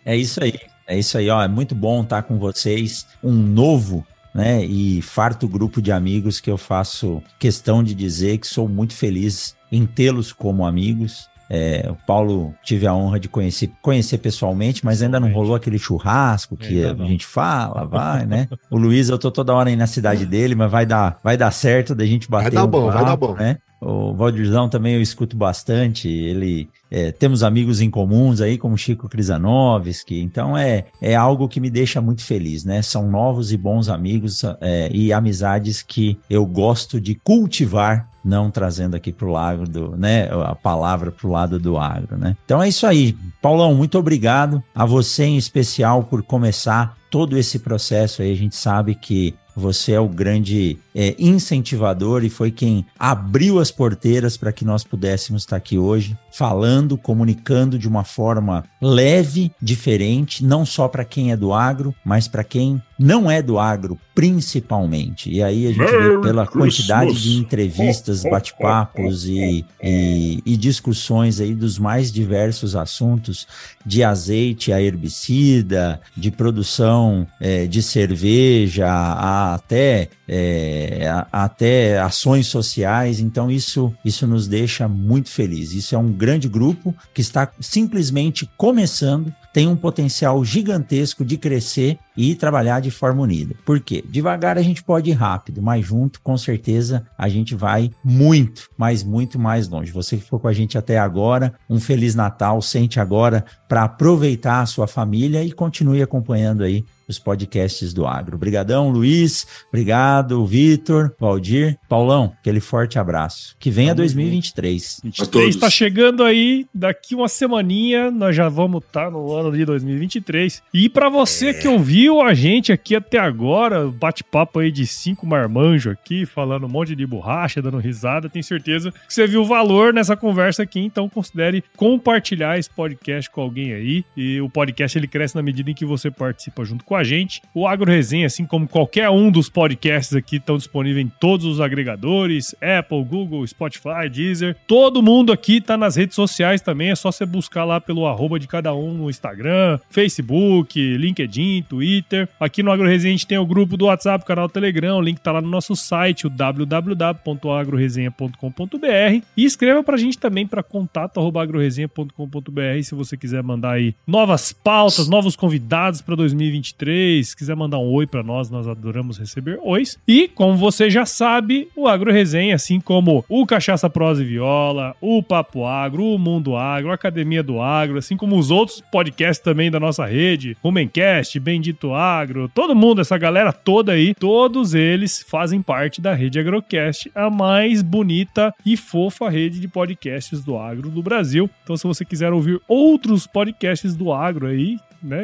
É isso aí. É isso aí, ó. É muito bom estar com vocês. Um novo né? E farto grupo de amigos que eu faço questão de dizer que sou muito feliz em tê-los como amigos. É, o Paulo, tive a honra de conhecer, conhecer pessoalmente, mas ainda não rolou aquele churrasco que a gente fala, vai, né? O Luiz, eu tô toda hora aí na cidade dele, mas vai dar, vai dar certo da gente bater. Vai dar um bom, papo, vai dar bom. Né? O Valdirzão também eu escuto bastante, ele é, temos amigos em comuns aí, como Chico Krizanovski, então é, é algo que me deixa muito feliz, né? São novos e bons amigos é, e amizades que eu gosto de cultivar, não trazendo aqui pro lado, do, né? A palavra pro lado do agro, né? Então é isso aí, Paulão, muito obrigado a você em especial por começar todo esse processo aí, a gente sabe que você é o grande é, incentivador e foi quem abriu as porteiras para que nós pudéssemos estar aqui hoje, falando, comunicando de uma forma leve, diferente, não só para quem é do agro, mas para quem não é do agro, principalmente. E aí a gente vê pela quantidade de entrevistas, bate-papos e, e, e discussões aí dos mais diversos assuntos, de azeite a herbicida, de produção é, de cerveja, a Até, é, até ações sociais, então isso, isso nos deixa muito felizes. Isso é um grande grupo que está simplesmente começando, tem um potencial gigantesco de crescer e trabalhar de forma unida. Por quê? Devagar a gente pode ir rápido, mas junto, com certeza, a gente vai muito, mas muito mais longe. Você que ficou com a gente até agora, um Feliz Natal, sente agora para aproveitar a sua família e continue acompanhando aí os podcasts do Agro. Obrigadão, Luiz. Obrigado, Vitor, Valdir. Paulão, aquele forte abraço. Que venha dois mil e vinte e três. dois mil e vinte e três está chegando aí, daqui uma semaninha, nós já vamos estar tá no ano de dois mil e vinte e três. E para você é. que ouviu a gente aqui até agora, bate-papo aí de cinco marmanjos aqui, falando um monte de borracha, dando risada, tenho certeza que você viu o valor nessa conversa aqui, então considere compartilhar esse podcast com alguém aí. E o podcast ele cresce na medida em que você participa junto com a gente. O Agro Resenha, assim como qualquer um dos podcasts aqui, estão disponíveis em todos os agregadores, Apple, Google, Spotify, Deezer. Todo mundo aqui tá nas redes sociais também, é só você buscar lá pelo arroba de cada um no Instagram, Facebook, LinkedIn, Twitter. Aqui no Agro Resenha a gente tem o grupo do WhatsApp, o canal do Telegram, o link tá lá no nosso site, o w w w ponto agro resenha ponto com ponto b r, e escreva pra gente também para contato arroba agro resenha ponto com ponto b r se você quiser mandar aí novas pautas, novos convidados para dois mil e vinte e três. Se quiser mandar um oi para nós, nós adoramos receber ois. E, como você já sabe, o Agro Resenha, assim como o Cachaça, Prosa e Viola, o Papo Agro, o Mundo Agro, a Academia do Agro, assim como os outros podcasts também da nossa rede, o Mencast, Bendito Agro, todo mundo, essa galera toda aí, todos eles fazem parte da Rede AgroCast, a mais bonita e fofa rede de podcasts do agro do Brasil. Então, se você quiser ouvir outros podcasts do agro aí, né,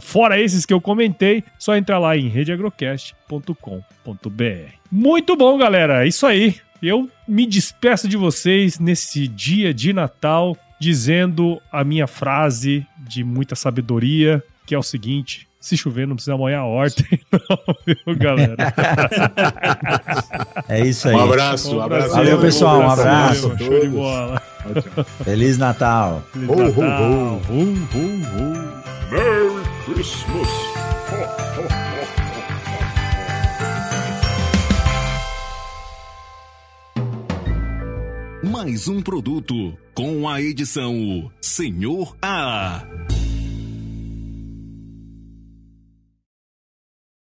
fora esses que eu comentei, só entrar lá em rede agrocast ponto com ponto b r. Muito bom, galera, é isso aí. Eu me despeço de vocês nesse dia de Natal dizendo a minha frase de muita sabedoria, que é o seguinte: se chover, não precisa molhar a horta, não, viu, galera? É isso aí. Um abraço. Um abraço. Valeu, pessoal. Um abraço. Valeu, show de bola. Feliz Natal. Feliz Natal. Ho, ho, ho. Ho, ho, ho. Merry Christmas! Ho, ho, ho, ho, ho. Mais um produto com a edição Senhor A.